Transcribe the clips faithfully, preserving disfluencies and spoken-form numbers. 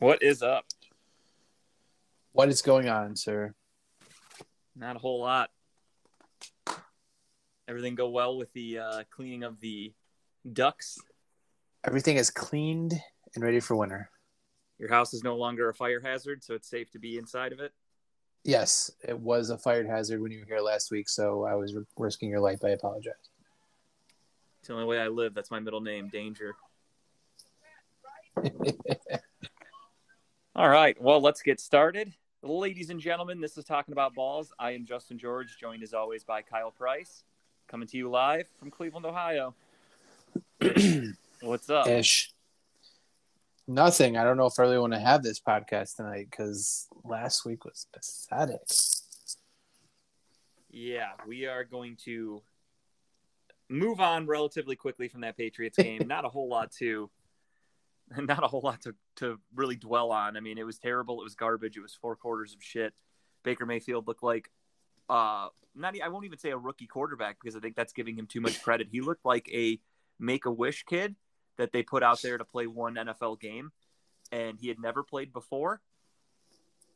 What is up? What is going on, sir? Not a whole lot. Everything go well with the uh, cleaning of the ducks? Everything is cleaned and ready for winter. Your house is no longer a fire hazard, so it's safe to be inside of it? Yes, it was a fire hazard when you were here last week, so I was risking your life. I apologize. It's the only way I live. That's my middle name, Danger. All right, well, let's get started. Ladies and gentlemen, this is Talking About Balls. I am Justin George, joined as always by Kyle Price, coming to you live from Cleveland, Ohio. What's up? Ish. Nothing. I don't know if I really want to have this podcast tonight because last week was pathetic. Yeah, we are going to move on relatively quickly from that Patriots game. Not a whole lot to, not a whole lot to, to really dwell on. I mean, it was terrible. It was garbage. It was four quarters of shit. Baker Mayfield looked like, uh, not. I won't even say a rookie quarterback because I think that's giving him too much credit. He looked like a Make-A-Wish kid that they put out there to play one N F L game, and he had never played before,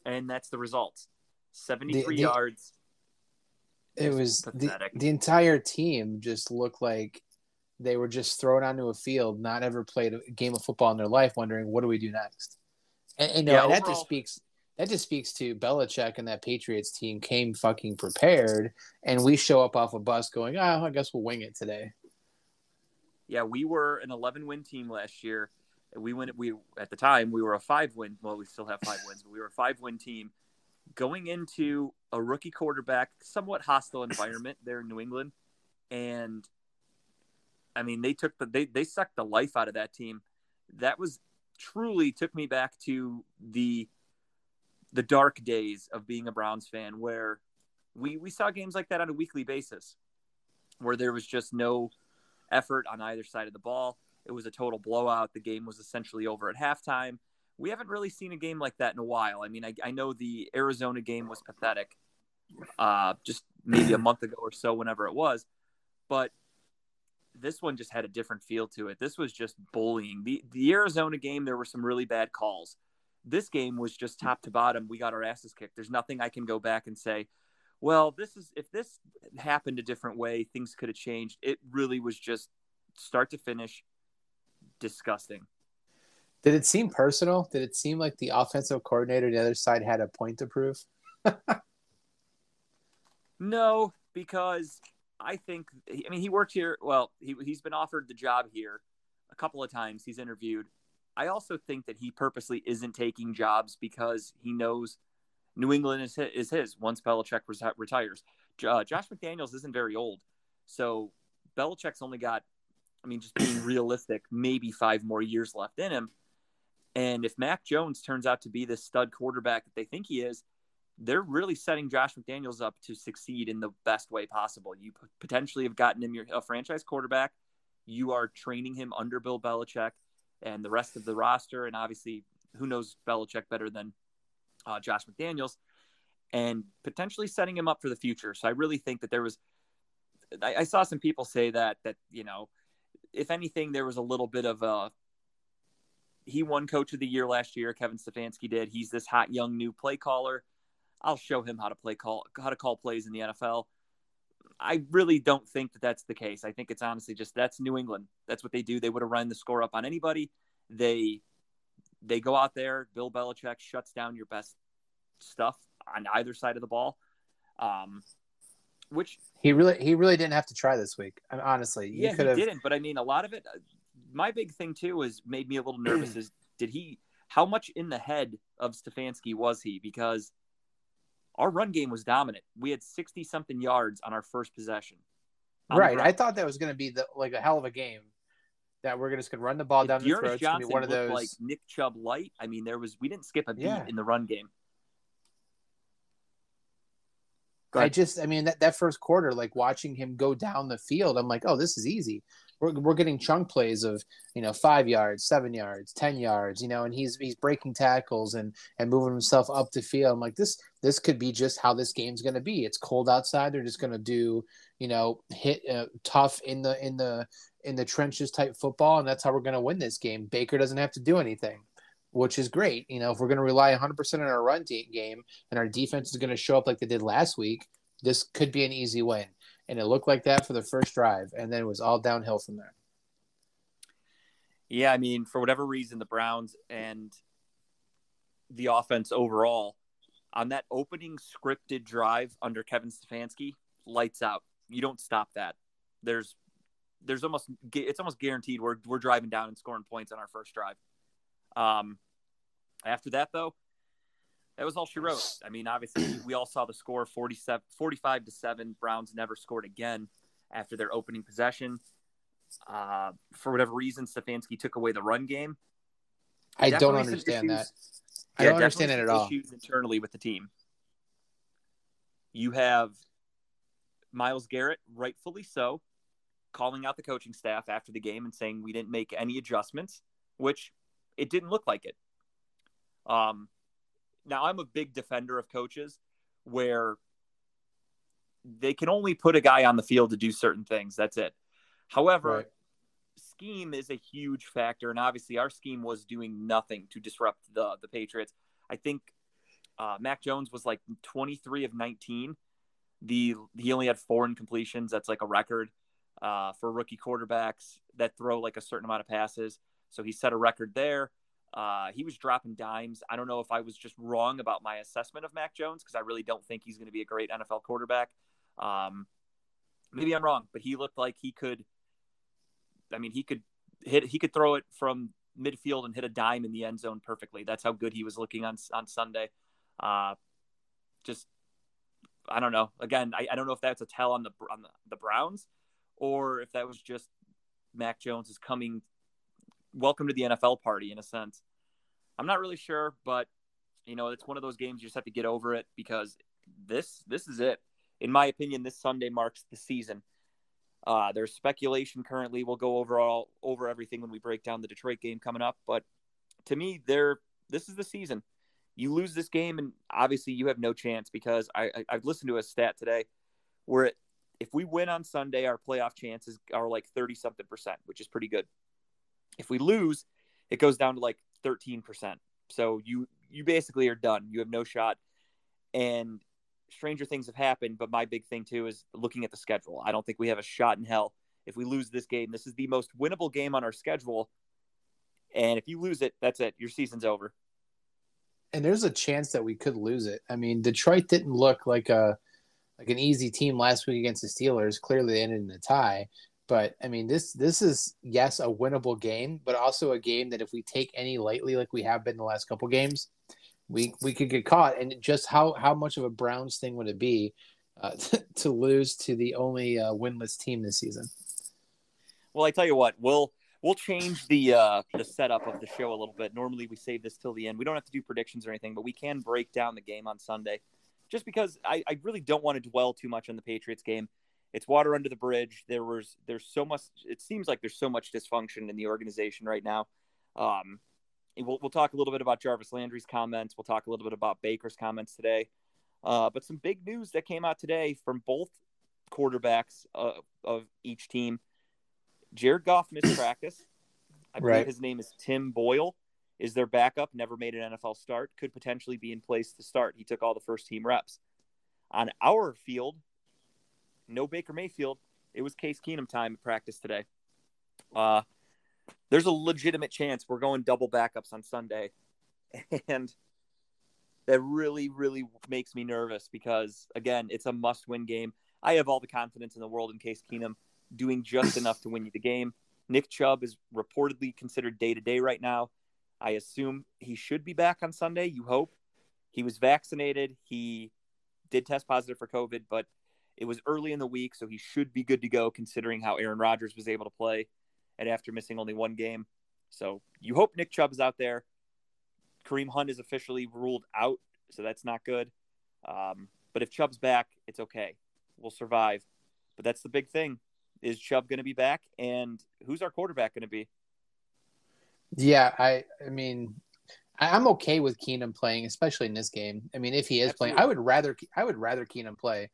and that's the result. seventy-three the, the, yards. It was the, the entire team just looked like they were just thrown onto a field, not ever played a game of football in their life, wondering, what do we do next? And, and, yeah, no, and that just speaks that just speaks to Belichick and that Patriots team came fucking prepared, and we show up off a bus going, oh, I guess we'll wing it today. Yeah, we were an eleven-win team last year. We went. We at the time we were a five-win. Well, we still have five wins, but we were a five-win team going into a rookie quarterback, somewhat hostile environment there in New England. And I mean, they took the they they sucked the life out of that team. That was truly took me back to the the dark days of being a Browns fan, where we we saw games like that on a weekly basis, where there was just no effort on either side of the ball. It was a total blowout. The game was essentially over at halftime. We haven't really seen a game like that in a while. I mean, I, I know the Arizona game was pathetic, uh, just maybe a month ago or so, whenever it was. But this one just had a different feel to it. This was just bullying. The, the Arizona game, there were some really bad calls. This game was just top to bottom. We got our asses kicked. There's nothing I can go back and say, well, this is if this happened a different way, things could have changed. It really was just start to finish disgusting. Did it seem personal? Did it seem like the offensive coordinator on the other side had a point to prove? No, because I think I mean he worked here. Well, he he's been offered the job here a couple of times. He's interviewed. I also think that he purposely isn't taking jobs because he knows New England is his, is his once Belichick retires. Uh, Josh McDaniels isn't very old. So Belichick's only got, I mean, just being realistic, maybe five more years left in him. And if Mac Jones turns out to be the stud quarterback that they think he is, they're really setting Josh McDaniels up to succeed in the best way possible. You potentially have gotten him your, a franchise quarterback. You are training him under Bill Belichick and the rest of the roster. And obviously, who knows Belichick better than Uh, Josh McDaniels, and potentially setting him up for the future. So I really think that there was, I, I saw some people say that, that, you know, if anything, there was a little bit of a, he won coach of the year last year. Kevin Stefanski did. He's this hot, young, new play caller. I'll show him how to play call, how to call plays in the N F L. I really don't think that that's the case. I think it's honestly just, that's New England. That's what they do. They would have run the score up on anybody. They, They go out there, Bill Belichick shuts down your best stuff on either side of the ball. Um, which he really, he really didn't have to try this week. I mean, honestly, yeah, he, he didn't. But I mean, a lot of it. My big thing too is made me a little nervous. Is did he? How much in the head of Stefanski was he? Because our run game was dominant. We had sixty something yards on our first possession. Right. I thought that was going to be the, like a hell of a game. That we're just going to run the ball down the throat. It's going to be one of those like Nick Chubb light. I mean, there was we didn't skip a beat yeah. in the run game. I just, I mean, that, that first quarter, like watching him go down the field, I'm like, oh, this is easy. We're we're getting chunk plays of, you know, five yards, seven yards, ten yards, you know, and he's he's breaking tackles and and moving himself up the field. I'm like, this this could be just how this game's going to be. It's cold outside. They're just going to do, you know, hit uh, tough in the in the in the trenches type football, and that's how we're going to win this game. Baker doesn't have to do anything. which is great. You know, if we're going to rely one hundred percent on our run game and our defense is going to show up like they did last week, this could be an easy win. And it looked like that for the first drive, and then it was all downhill from there. Yeah, I mean, for whatever reason, the Browns and the offense overall, on that opening scripted drive under Kevin Stefanski, lights out. You don't stop that. There's there's almost – it's almost guaranteed we're we're driving down and scoring points on our first drive. Um, after that, though, that was all she wrote. I mean, obviously, we all saw the score, forty-seven, forty-five to seven. Browns never scored again after their opening possession. Uh, for whatever reason, Stefanski took away the run game. I definitely don't understand that. I yeah, don't understand it at all. Issues internally with the team. You have Myles Garrett, rightfully so, calling out the coaching staff after the game and saying we didn't make any adjustments, which it didn't look like it. Um, now, I'm a big defender of coaches where they can only put a guy on the field to do certain things. That's it. However, right. scheme is a huge factor, and obviously our scheme was doing nothing to disrupt the the Patriots. I think uh, Mac Jones was like twenty-three of nineteen. The he only had four incompletions. That's like a record uh, for rookie quarterbacks that throw like a certain amount of passes. So he set a record there. Uh, he was dropping dimes. I don't know if I was just wrong about my assessment of Mac Jones because I really don't think he's going to be a great N F L quarterback. Um, maybe I'm wrong, but he looked like he could. I mean, he could hit, he could throw it from midfield and hit a dime in the end zone perfectly. That's how good he was looking on on Sunday. Uh, just, I don't know. Again, I, I don't know if that's a tell on the on the, the Browns or if that was just Mac Jones is coming. Welcome to the N F L party in a sense. I'm not really sure, but you know, it's one of those games you just have to get over it because this this is it. In my opinion, this Sunday marks the season. Uh, there's speculation currently. We'll go over all over everything when we break down the Detroit game coming up. But to me, there this is the season. You lose this game, and obviously you have no chance because I, I I've listened to a stat today where it, if we win on Sunday, our playoff chances are like thirty something percent, which is pretty good. If we lose, it goes down to like thirteen percent. So you you basically are done. You have no shot. And stranger things have happened, but my big thing too is looking at the schedule. I don't think we have a shot in hell if we lose this game. This is the most winnable game on our schedule, and if you lose it, that's it. Your season's over. And there's a chance that we could lose it. I mean, Detroit didn't look like a like an easy team last week against the Steelers. Clearly, they ended in a tie. But I mean, this this is yes a winnable game, but also a game that if we take any lightly, like we have been the last couple games. We we could get caught, and just how, how much of a Browns thing would it be uh, t- to lose to the only uh, winless team this season? Well, I tell you what, we'll we'll change the uh, the setup of the show a little bit. Normally, we save this till the end. We don't have to do predictions or anything, but we can break down the game on Sunday, just because I, I really don't want to dwell too much on the Patriots game. It's water under the bridge. There was there's so much. It seems like there's so much dysfunction in the organization right now. Um, We'll, we'll talk a little bit about Jarvis Landry's comments. We'll talk a little bit about Baker's comments today. Uh, but some big news that came out today from both quarterbacks uh, of each team. Jared Goff missed practice. I believe right. his name is Tim Boyle. Is their backup, never made an N F L start, could potentially be in place to start. He took all the first-team reps. On our field, no Baker Mayfield. It was Case Keenum time at practice today. Uh There's a legitimate chance we're going double backups on Sunday, and that really, really makes me nervous because, again, it's a must-win game. I have all the confidence in the world in Case Keenum doing just enough to win you the game. Nick Chubb is reportedly considered day-to-day right now. I assume he should be back on Sunday, you hope. He was vaccinated. He did test positive for COVID, but it was early in the week, so he should be good to go considering how Aaron Rodgers was able to play. And after missing only one game. So you hope Nick Chubb is out there. Kareem Hunt is officially ruled out, so that's not good. Um, but if Chubb's back, it's okay. We'll survive. But that's the big thing. Is Chubb going to be back? And who's our quarterback going to be? Yeah, I I mean, I'm okay with Keenum playing, especially in this game. I mean, if he is Absolutely. playing, I would rather I would rather Keenum play,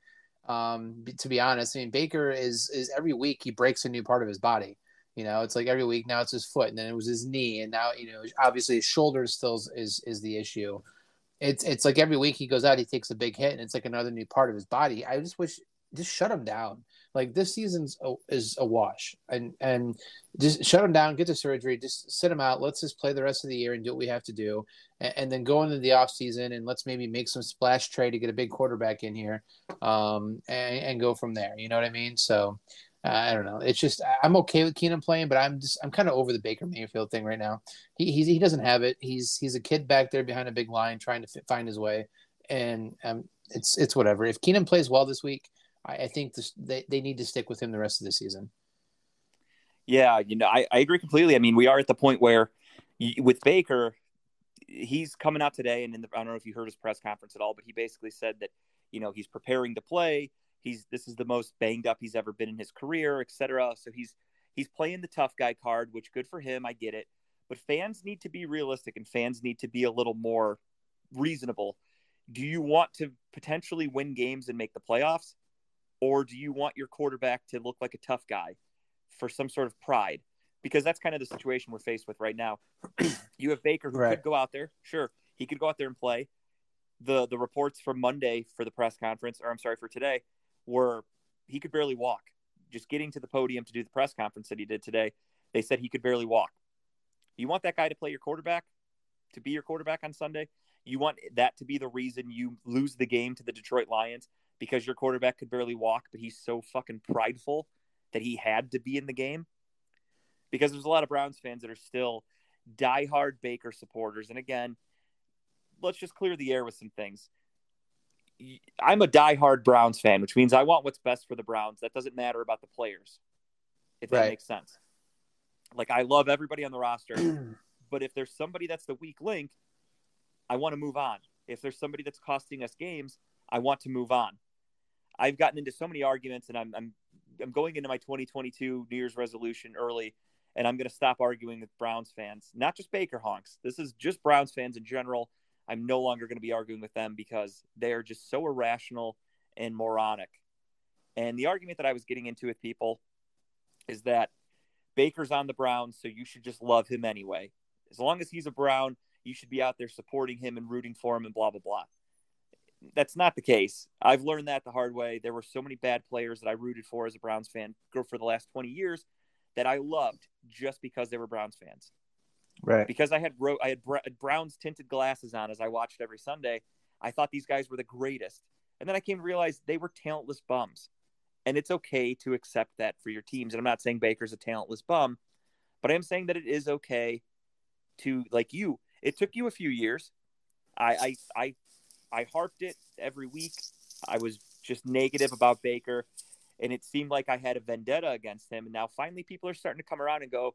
um, to be honest. I mean, Baker is, is every week he breaks a new part of his body. You know, it's like every week now it's his foot, and then it was his knee, and now, you know, obviously his shoulder still is is the issue. It's it's like every week he goes out, he takes a big hit, and it's like another new part of his body. I just wish just shut him down. Like this season's a, is a wash, and and just shut him down, get the surgery, just sit him out. Let's just play the rest of the year and do what we have to do, and, and then go into the off season and let's maybe make some splash trade to get a big quarterback in here, um, and, and go from there. You know what I mean? So uh, I don't know. It's just I'm okay with Keenum playing, but I'm just I'm kind of over the Baker Mayfield thing right now. He he's, he doesn't have it. He's he's a kid back there behind a big line trying to fit, find his way, and um, it's it's whatever. If Keenum plays well this week, I think this, they, they need to stick with him the rest of the season. Yeah, you know, I, I agree completely. I mean, we are at the point where you, with Baker, he's coming out today, and in the, I don't know if you heard his press conference at all, but he basically said that, you know, he's preparing to play. He's this is the most banged up he's ever been in his career, et cetera. So he's he's playing the tough guy card, which good for him. I get it. But fans need to be realistic, and fans need to be a little more reasonable. Do you want to potentially win games and make the playoffs? Or do you want your quarterback to look like a tough guy for some sort of pride? Because that's kind of the situation we're faced with right now. You have Baker who right. could go out there. Sure, he could go out there and play. The the reports from Monday for the press conference, or I'm sorry, for today, were he could barely walk. Just getting to the podium to do the press conference that he did today, they said he could barely walk. You want that guy to play your quarterback, to be your quarterback on Sunday? You want that to be the reason you lose the game to the Detroit Lions? Because your quarterback could barely walk, but he's so fucking prideful that he had to be in the game. Because there's a lot of Browns fans that are still diehard Baker supporters. And again, let's just clear the air with some things. I'm a diehard Browns fan, which means I want what's best for the Browns. That doesn't matter about the players, if that right. makes sense. Like, I love everybody on the roster, but if there's somebody that's the weak link, I want to move on. If there's somebody that's costing us games, I want to move on. I've gotten into so many arguments, and I'm I'm I'm going into my twenty twenty-two New Year's resolution early, and I'm going to stop arguing with Browns fans, not just Baker honks. This is just Browns fans in general. I'm no longer going to be arguing with them because they are just so irrational and moronic. And the argument that I was getting into with people is that Baker's on the Browns, so you should just love him anyway. As long as he's a Brown, you should be out there supporting him and rooting for him and blah, blah, blah. That's not the case. I've learned that the hard way. There were so many bad players that I rooted for as a Browns fan for the last twenty years that I loved just because they were Browns fans. Right. Because I had I had Browns tinted glasses on as I watched every Sunday. I thought these guys were the greatest. And then I came to realize they were talentless bums. And it's okay to accept that for your teams. And I'm not saying Baker's a talentless bum, but I am saying that it is okay to, like you, it took you a few years. I, I, I, I harped it every week. I was just negative about Baker, and it seemed like I had a vendetta against him. And now finally people are starting to come around and go,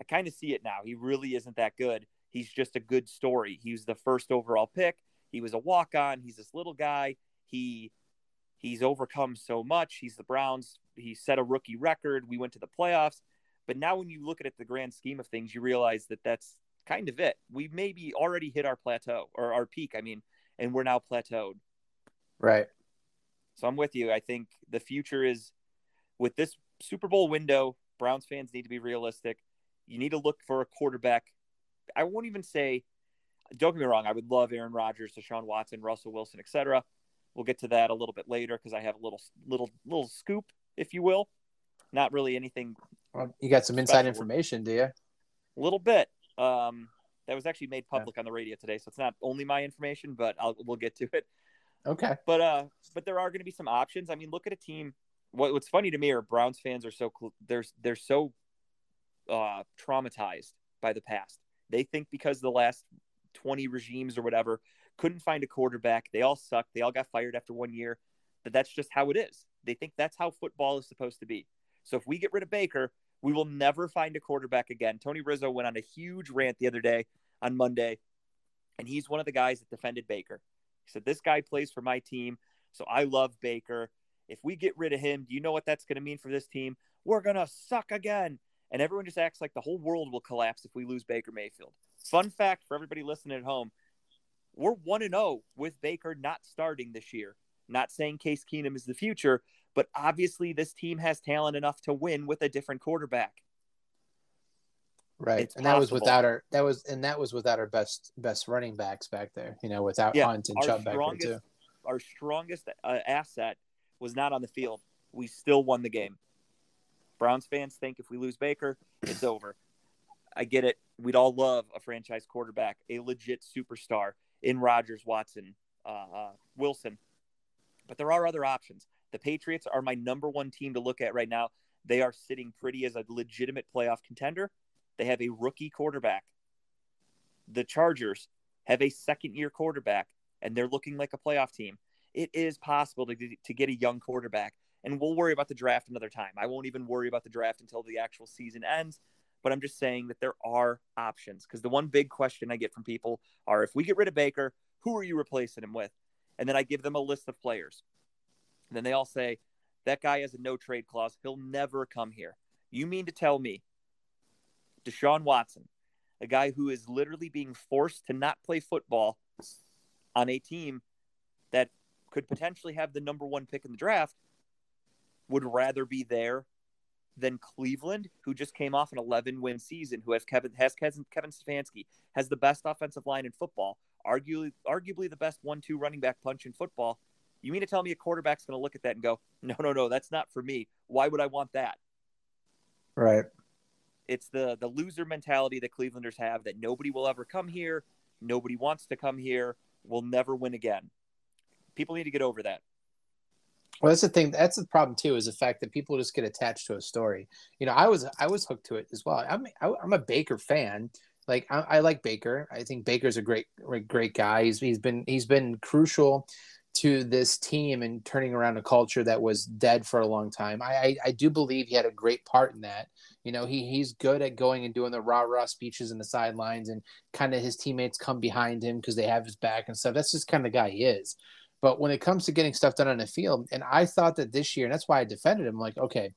I kind of see it now. He really isn't that good. He's just a good story. He was the first overall pick. He was a walk-on. He's this little guy. He he's overcome so much. He's the Browns. He set a rookie record. We went to the playoffs. But now when you look at it, the grand scheme of things, you realize that that's kind of it. We maybe already hit our plateau or our peak. I mean, and we're now plateaued. Right. So I'm with you. I think the future is with this Super Bowl window. Browns fans need to be realistic. You need to look for a quarterback. I won't even say, don't get me wrong, I would love Aaron Rodgers, Deshaun Watson, Russell Wilson, et cetera. We'll get to that a little bit later because I have a little, little, little scoop, if you will. Not really anything. Well, you got some inside special. Information, do you? A little bit. Um, That was actually made public yeah. on the radio today, so it's not only my information, but I'll, we'll get to it. Okay. But uh, but there are going to be some options. I mean, look at a team. What, what's funny to me are Browns fans are so they're they're so uh, traumatized by the past. They think because the last twenty regimes or whatever couldn't find a quarterback, they all sucked, they all got fired after one year. But that's just how it is. They think that's how football is supposed to be. So if we get rid of Baker, we will never find a quarterback again. Tony Rizzo went on a huge rant the other day on Monday, and he's one of the guys that defended Baker. He said, this guy plays for my team, so I love Baker. If we get rid of him, do you know what that's going to mean for this team? We're going to suck again. And everyone just acts like the whole world will collapse if we lose Baker Mayfield. Fun fact for everybody listening at home, we're one and oh with Baker not starting this year. Not saying Case Keenum is the future, but obviously this team has talent enough to win with a different quarterback. Right. It's and possible. that was without our that was and that was without our best best running backs back there, you know, without yeah, Hunt and Chubb back there too. Our strongest uh, asset was not on the field. We still won the game. Browns fans think if we lose Baker, it's over. I get it. We'd all love a franchise quarterback, a legit superstar in Rodgers, Watson, uh, uh, Wilson. But there are other options. The Patriots are my number one team to look at right now. They are sitting pretty as a legitimate playoff contender. They have a rookie quarterback. The Chargers have a second-year quarterback, and they're looking like a playoff team. It is possible to get, to get a young quarterback, and we'll worry about the draft another time. I won't even worry about the draft until the actual season ends, but I'm just saying that there are options, because the one big question I get from people are, if we get rid of Baker, who are you replacing him with? And then I give them a list of players. And then they all say, that guy has a no-trade clause. He'll never come here. You mean to tell me Deshaun Watson, a guy who is literally being forced to not play football on a team that could potentially have the number one pick in the draft, would rather be there than Cleveland, who just came off an eleven-win season, who has Kevin has Kevin, Kevin Stefanski, has the best offensive line in football, arguably arguably the best one two running back punch in football. You mean to tell me a quarterback's going to look at that and go, no, no, no, that's not for me. Why would I want that? Right. It's the the loser mentality that Clevelanders have, that nobody will ever come here, nobody wants to come here, we'll never win again. People need to get over that. Well, that's the thing. That's the problem too, is the fact that people just get attached to a story. You know, I was I was hooked to it as well. I'm I, I'm a Baker fan. Like I, I like Baker. I think Baker's a great great guy. He's he's been he's been crucial to this team and turning around a culture that was dead for a long time. I, I, I do believe he had a great part in that. You know, he he's good at going and doing the rah-rah speeches in the sidelines, and kind of his teammates come behind him because they have his back and stuff. That's just kind of the guy he is. But when it comes to getting stuff done on the field, and I thought that this year, and that's why I defended him, like, okay,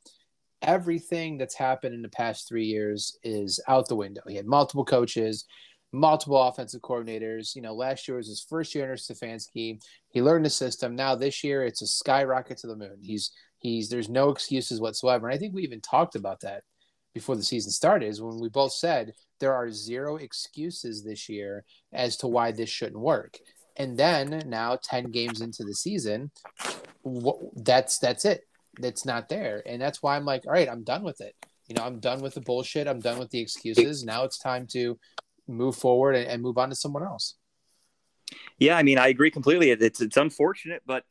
everything that's happened in the past three years is out the window. He had multiple coaches, multiple offensive coordinators. You know, last year was his first year under Stefanski. He learned the system. Now this year, it's a skyrocket to the moon. He's he's there's no excuses whatsoever. And I think we even talked about that before the season started, is when we both said there are zero excuses this year as to why this shouldn't work. And then now, ten games into the season, that's that's it. That's not there, and that's why I'm like, all right, I'm done with it. You know, I'm done with the bullshit. I'm done with the excuses. Now it's time to move forward and move on to someone else. Yeah, I mean, I agree completely. It's it's unfortunate, but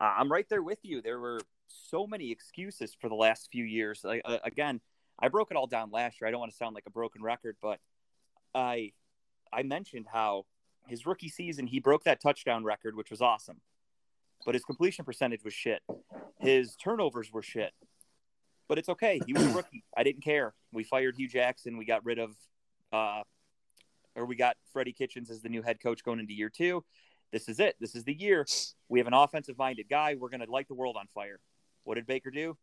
uh, I'm right there with you. There were so many excuses for the last few years. I, uh, again, I broke it all down last year. I don't want to sound like a broken record, but I I mentioned how his rookie season, he broke that touchdown record, which was awesome, but his completion percentage was shit. His turnovers were shit, but it's okay. He was a rookie. I didn't care. We fired Hugh Jackson. We got rid of, uh, or we got Freddie Kitchens as the new head coach going into year two. This is it. This is the year. We have an offensive-minded guy. We're going to light the world on fire. What did Baker do?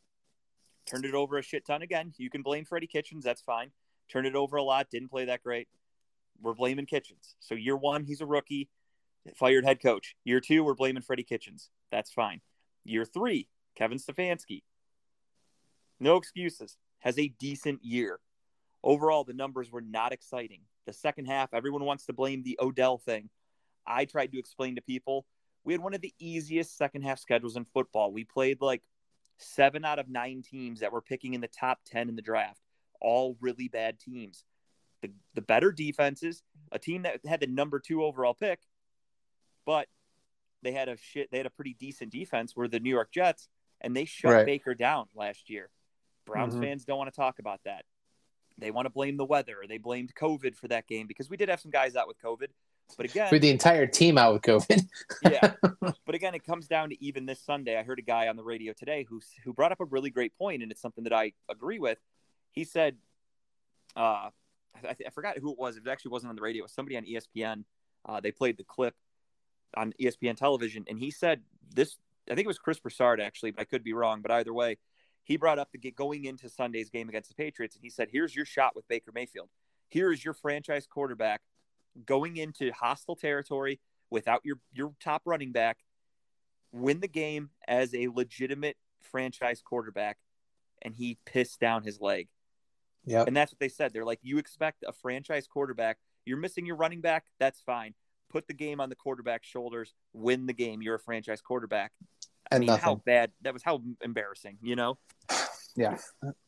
Turned it over a shit ton again. You can blame Freddie Kitchens. That's fine. Turned it over a lot. Didn't play that great. We're blaming Kitchens. So year one, he's a rookie, fired head coach. Year two, we're blaming Freddie Kitchens. That's fine. Year three, Kevin Stefanski. No excuses. Has a decent year. Overall, the numbers were not exciting. The second half, everyone wants to blame the Odell thing. I tried to explain to people, we had one of the easiest second half schedules in football. We played like seven out of nine teams that were picking in the top ten in the draft. All really bad teams. The, the better defenses, a team that had the number two overall pick, but they had a shit. They had a pretty decent defense, were the New York Jets, and they shut right. Baker down last year. Browns mm-hmm. fans don't want to talk about that. They want to blame the weather. They blamed COVID for that game, because we did have some guys out with COVID, but again, with the entire team out with COVID. yeah, but again, it comes down to even this Sunday. I heard a guy on the radio today who who brought up a really great point, and it's something that I agree with. He said, uh. I, th- I forgot who it was. It actually wasn't on the radio. It was somebody on E S P N. Uh, they played the clip on E S P N television, and he said this. I think it was Chris Broussard, actually, but I could be wrong. But either way, he brought up the get going into Sunday's game against the Patriots, and he said, here's your shot with Baker Mayfield. Here is your franchise quarterback going into hostile territory without your, your top running back. Win the game as a legitimate franchise quarterback, and he pissed down his leg. Yeah. And that's what they said. They're like, you expect a franchise quarterback. You're missing your running back. That's fine. Put the game on the quarterback's shoulders. Win the game. You're a franchise quarterback. I and mean, nothing. How bad that was. How embarrassing, you know? Yeah,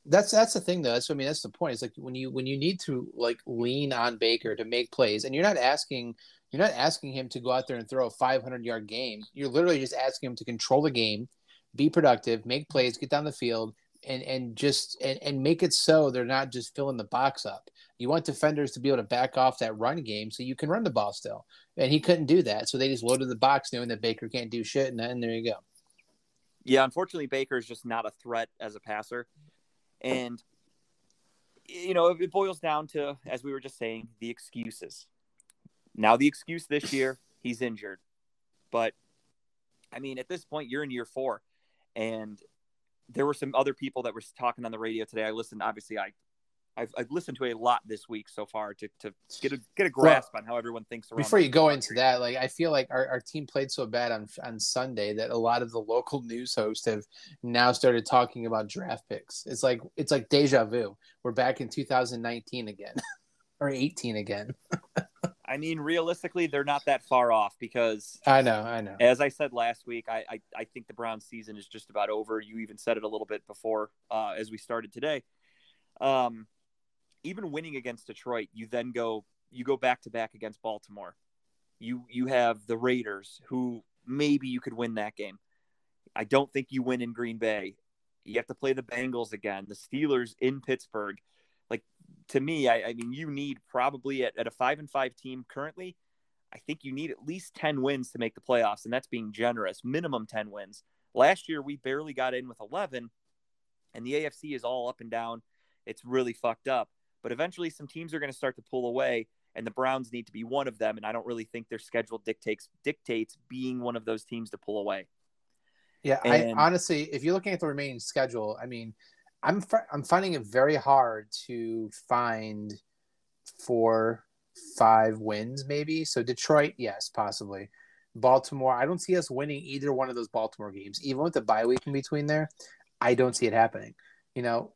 that's that's the thing though. That's I mean, that's the point. It's like when you when you need to like lean on Baker to make plays, and you're not asking you're not asking him to go out there and throw a five hundred yard game. You're literally just asking him to control the game, be productive, make plays, get down the field, and and just and, and make it so they're not just filling the box up. You want defenders to be able to back off that run game so you can run the ball still, and he couldn't do that. So they just loaded the box, knowing that Baker can't do shit, and then there you go. Yeah, unfortunately, Baker is just not a threat as a passer. And, you know, it boils down to, as we were just saying, the excuses. Now the excuse this year, he's injured. But, I mean, at this point, you're in year four. And there were some other people that were talking on the radio today. I listened, obviously, I, I've, I've listened to a lot this week so far to, to get a get a grasp well, on how everyone thinks. Around before you go into that, like I feel like our, our team played so bad on on Sunday that a lot of the local news hosts have now started talking about draft picks. It's like it's like deja vu. We're back in two thousand nineteen again, or eighteen again. I mean, realistically, they're not that far off because I know, I know. As I said last week, I I, I think the Browns season is just about over. You even said it a little bit before uh, as we started today. Um. Even winning against Detroit, you then go you go back to back against Baltimore. You you have the Raiders, who maybe you could win that game. I don't think you win in Green Bay. You have to play the Bengals again, the Steelers in Pittsburgh. Like to me, I, I mean, you need probably at, at a five and five team currently, I think you need at least ten wins to make the playoffs, and that's being generous. Minimum ten wins. Last year we barely got in with eleven, and the A F C is all up and down. It's really fucked up. But eventually some teams are going to start to pull away, and the Browns need to be one of them. And I don't really think their schedule dictates dictates being one of those teams to pull away. Yeah, and I honestly, if you're looking at the remaining schedule, I mean, I'm I'm finding it very hard to find four, five wins maybe. So Detroit, yes, possibly. Baltimore, I don't see us winning either one of those Baltimore games. Even with the bye week in between there, I don't see it happening. You know,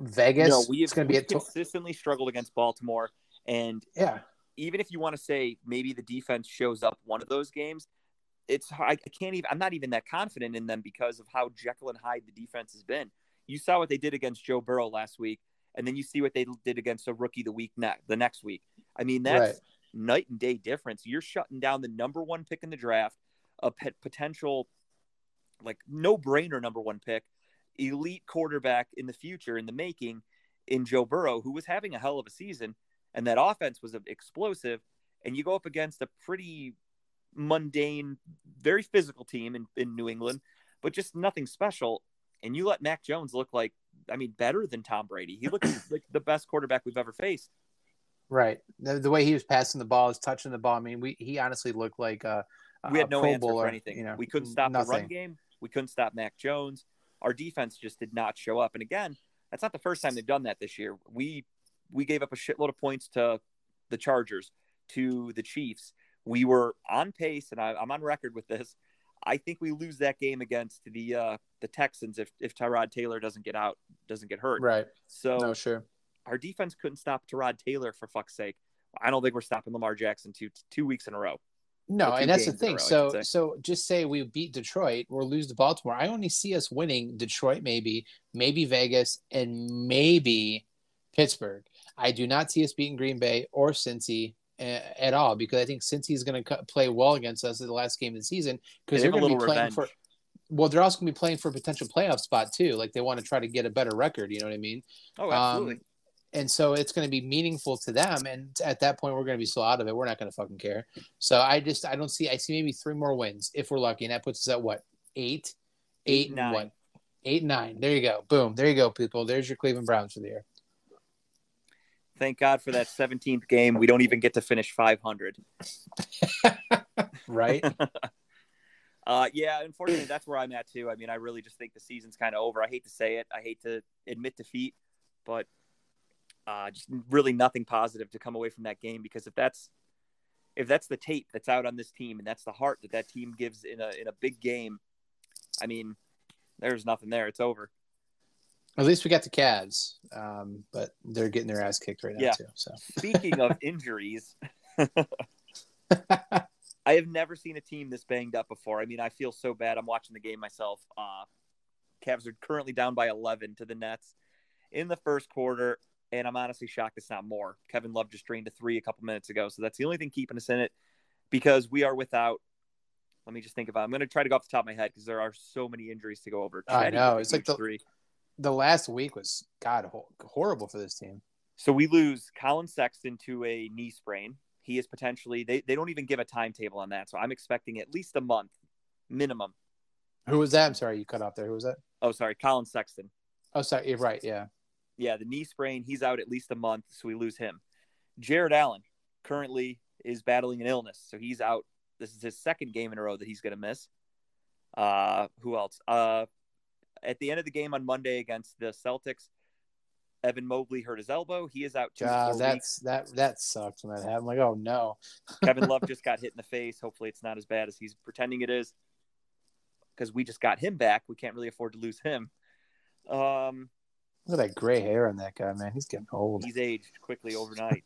Vegas, no, we have, it's going to be a consistently t- struggled against Baltimore, and yeah, even if you want to say maybe the defense shows up one of those games, it's I can't even. I'm not even that confident in them because of how Jekyll and Hyde the defense has been. You saw what they did against Joe Burrow last week, and then you see what they did against a rookie the week ne- the next week. I mean, that's right. Night and day difference. You're shutting down the number one pick in the draft, a p- potential like no brainer number one pick. Elite quarterback in the future in the making in Joe Burrow, who was having a hell of a season, and that offense was explosive, and you go up against a pretty mundane, very physical team in, in New England, but just nothing special, and you let Mac Jones look like, I mean, better than Tom Brady. He looked like the best quarterback we've ever faced. Right. The, the way he was passing the ball, is touching the ball, I mean, we he honestly looked like a, a We had no answer for anything. You know, we couldn't stop nothing. The run game. We couldn't stop Mac Jones. Our defense just did not show up. And again, that's not the first time they've done that this year. We we gave up a shitload of points to the Chargers, to the Chiefs. We were on pace, and I, I'm on record with this. I think we lose that game against the uh, the Texans if, if Tyrod Taylor doesn't get out, doesn't get hurt. Right. So no, sure. Our defense couldn't stop Tyrod Taylor, for fuck's sake. I don't think we're stopping Lamar Jackson two two weeks in a row. No, and that's the thing. Row, so so just say we beat Detroit or lose to Baltimore. I only see us winning Detroit maybe, maybe Vegas, and maybe Pittsburgh. I do not see us beating Green Bay or Cincy a- at all because I think Cincy is going to co- play well against us in the last game of the season because they they're going to be playing revenge. for – well, they're also going to be playing for a potential playoff spot too. Like they want to try to get a better record, you know what I mean? Oh, absolutely. Um, And so it's going to be meaningful to them. And at that point, we're going to be so out of it. We're not going to fucking care. So I just, I don't see, I see maybe three more wins if we're lucky. And that puts us at what? Eight, eight, eight nine. And what? Eight, nine. There you go. Boom. There you go, people. There's your Cleveland Browns for the year. Thank God for that seventeenth game. We don't even get to finish five hundred. Right. uh, yeah. Unfortunately, that's where I'm at too. I mean, I really just think the season's kind of over. I hate to say it. I hate to admit defeat, but Uh, just really nothing positive to come away from that game because if that's if that's the tape that's out on this team and that's the heart that that team gives in a in a big game, I mean, there's nothing there. It's over. At least we got the Cavs, um, but they're getting their ass kicked right yeah. now too. So speaking of injuries, I have never seen a team this banged up before. I mean, I feel so bad. I'm watching the game myself. Uh, Cavs are currently down by eleven to the Nets in the first quarter, and I'm honestly shocked it's not more. Kevin Love just drained a three a couple minutes ago, so that's the only thing keeping us in it because we are without. Let me just think about it. I'm going to try to go off the top of my head because there are so many injuries to go over. Teddy I know. It's like the three. The last week was, God, horrible for this team. So we lose Collin Sexton to a knee sprain. He is potentially – they they don't even give a timetable on that, so I'm expecting at least a month minimum. Who was that? I'm sorry, you cut off there. Who was that? Oh, sorry, Collin Sexton. Oh, sorry, you're right, yeah. Yeah, the knee sprain, he's out at least a month, so we lose him. Jared Allen currently is battling an illness, so he's out. This is his second game in a row that he's going to miss. Uh, who else? Uh At the end of the game on Monday against the Celtics, Evan Mobley hurt his elbow. He is out two to four weeks. That that sucks when that happened. I'm like, oh, no. Kevin Love just got hit in the face. Hopefully it's not as bad as he's pretending it is because we just got him back. We can't really afford to lose him. Um, Look at that gray hair on that guy, man. He's getting old. He's aged quickly overnight.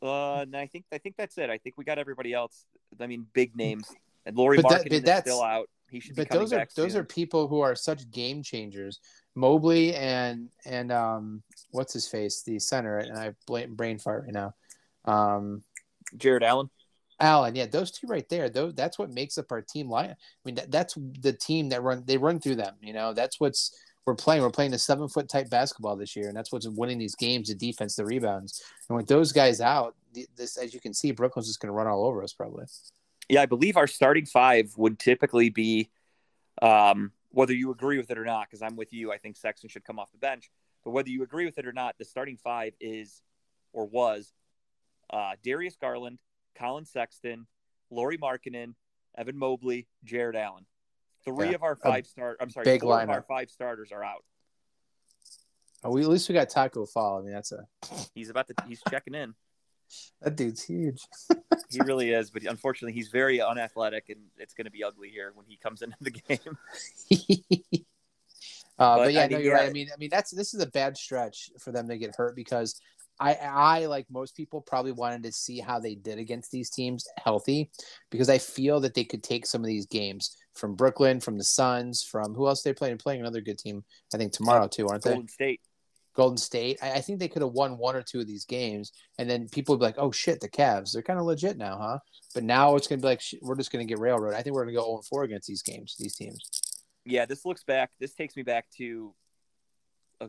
uh, and I think, I think that's it. I think we got everybody else. I mean, big names. And Lauri Markkanen is still out. He should but be those are back those soon. Are people who are such game changers. Mobley and and um, what's his face, the center, and I brain fart right now. Um, Jared Allen, Allen, yeah, those two right there. Those that's what makes up our team lineup. I mean, that, that's the team that run they run through them. You know, that's what's we're playing. We're playing the seven foot type basketball this year, and that's what's winning these games: the defense, the rebounds. And with those guys out, this as you can see, Brooklyn's just going to run all over us probably. Yeah, I believe our starting five would typically be, um, whether you agree with it or not, because I'm with you, I think Sexton should come off the bench. But whether you agree with it or not, the starting five is, or was, uh, Darius Garland, Collin Sexton, Lauri Markkanen, Evan Mobley, Jared Allen. Three yeah, of our five start. I'm sorry, big four lineup. Of our five starters are out. Oh, we at least we got Taco Fall. I mean, that's a. He's about to. He's checking in. That dude's huge. He really is, but unfortunately, he's very unathletic, and it's going to be ugly here when he comes into the game. uh, but, but yeah, I no, you're right. I mean, I mean, that's this is a bad stretch for them to get hurt because I, I like most people, probably wanted to see how they did against these teams healthy because I feel that they could take some of these games from Brooklyn, from the Suns, from who else they played and playing another good team. I think tomorrow too, aren't they? Golden State. Golden State. I, I think they could have won one or two of these games, and then people would be like, "Oh shit, the Cavs. They're kind of legit now, huh?" But now it's going to be like, "We're just going to get railroaded." I think we're going to go zero and four against these games, these teams. Yeah, this looks back. This takes me back to,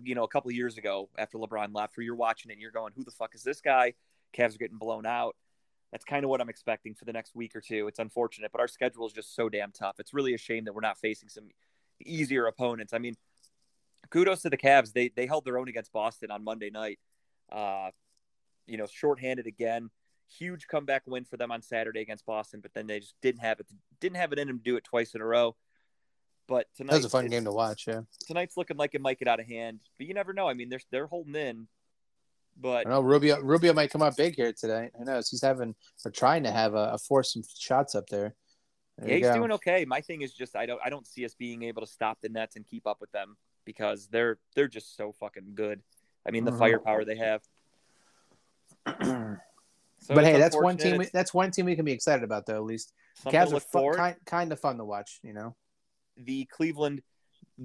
you know, a couple of years ago after LeBron left, where you're watching it and you're going, "Who the fuck is this guy?" Cavs are getting blown out. That's kind of what I'm expecting for the next week or two. It's unfortunate, but our schedule is just so damn tough. It's really a shame that we're not facing some easier opponents. I mean. Kudos to the Cavs. They they held their own against Boston on Monday night. Uh, you know, shorthanded again. Huge comeback win for them on Saturday against Boston, but then they just didn't have it. Didn't have it in them to do it twice in a row. But tonight that was a fun game to watch. Yeah, tonight's looking like it might get out of hand, but you never know. I mean, they're they're holding in. But I know Rubio Rubio might come up big here today. Who knows? He's having or trying to have a, a force some shots up there. there yeah, he's go. doing okay. My thing is just I don't I don't see us being able to stop the Nets and keep up with them. Because they're they're just so fucking good. I mean, the mm-hmm. firepower they have. So but hey, that's one team. We, that's one team we can be excited about, though. At least Cavs are fun, kind, kind of fun to watch. You know, the Cleveland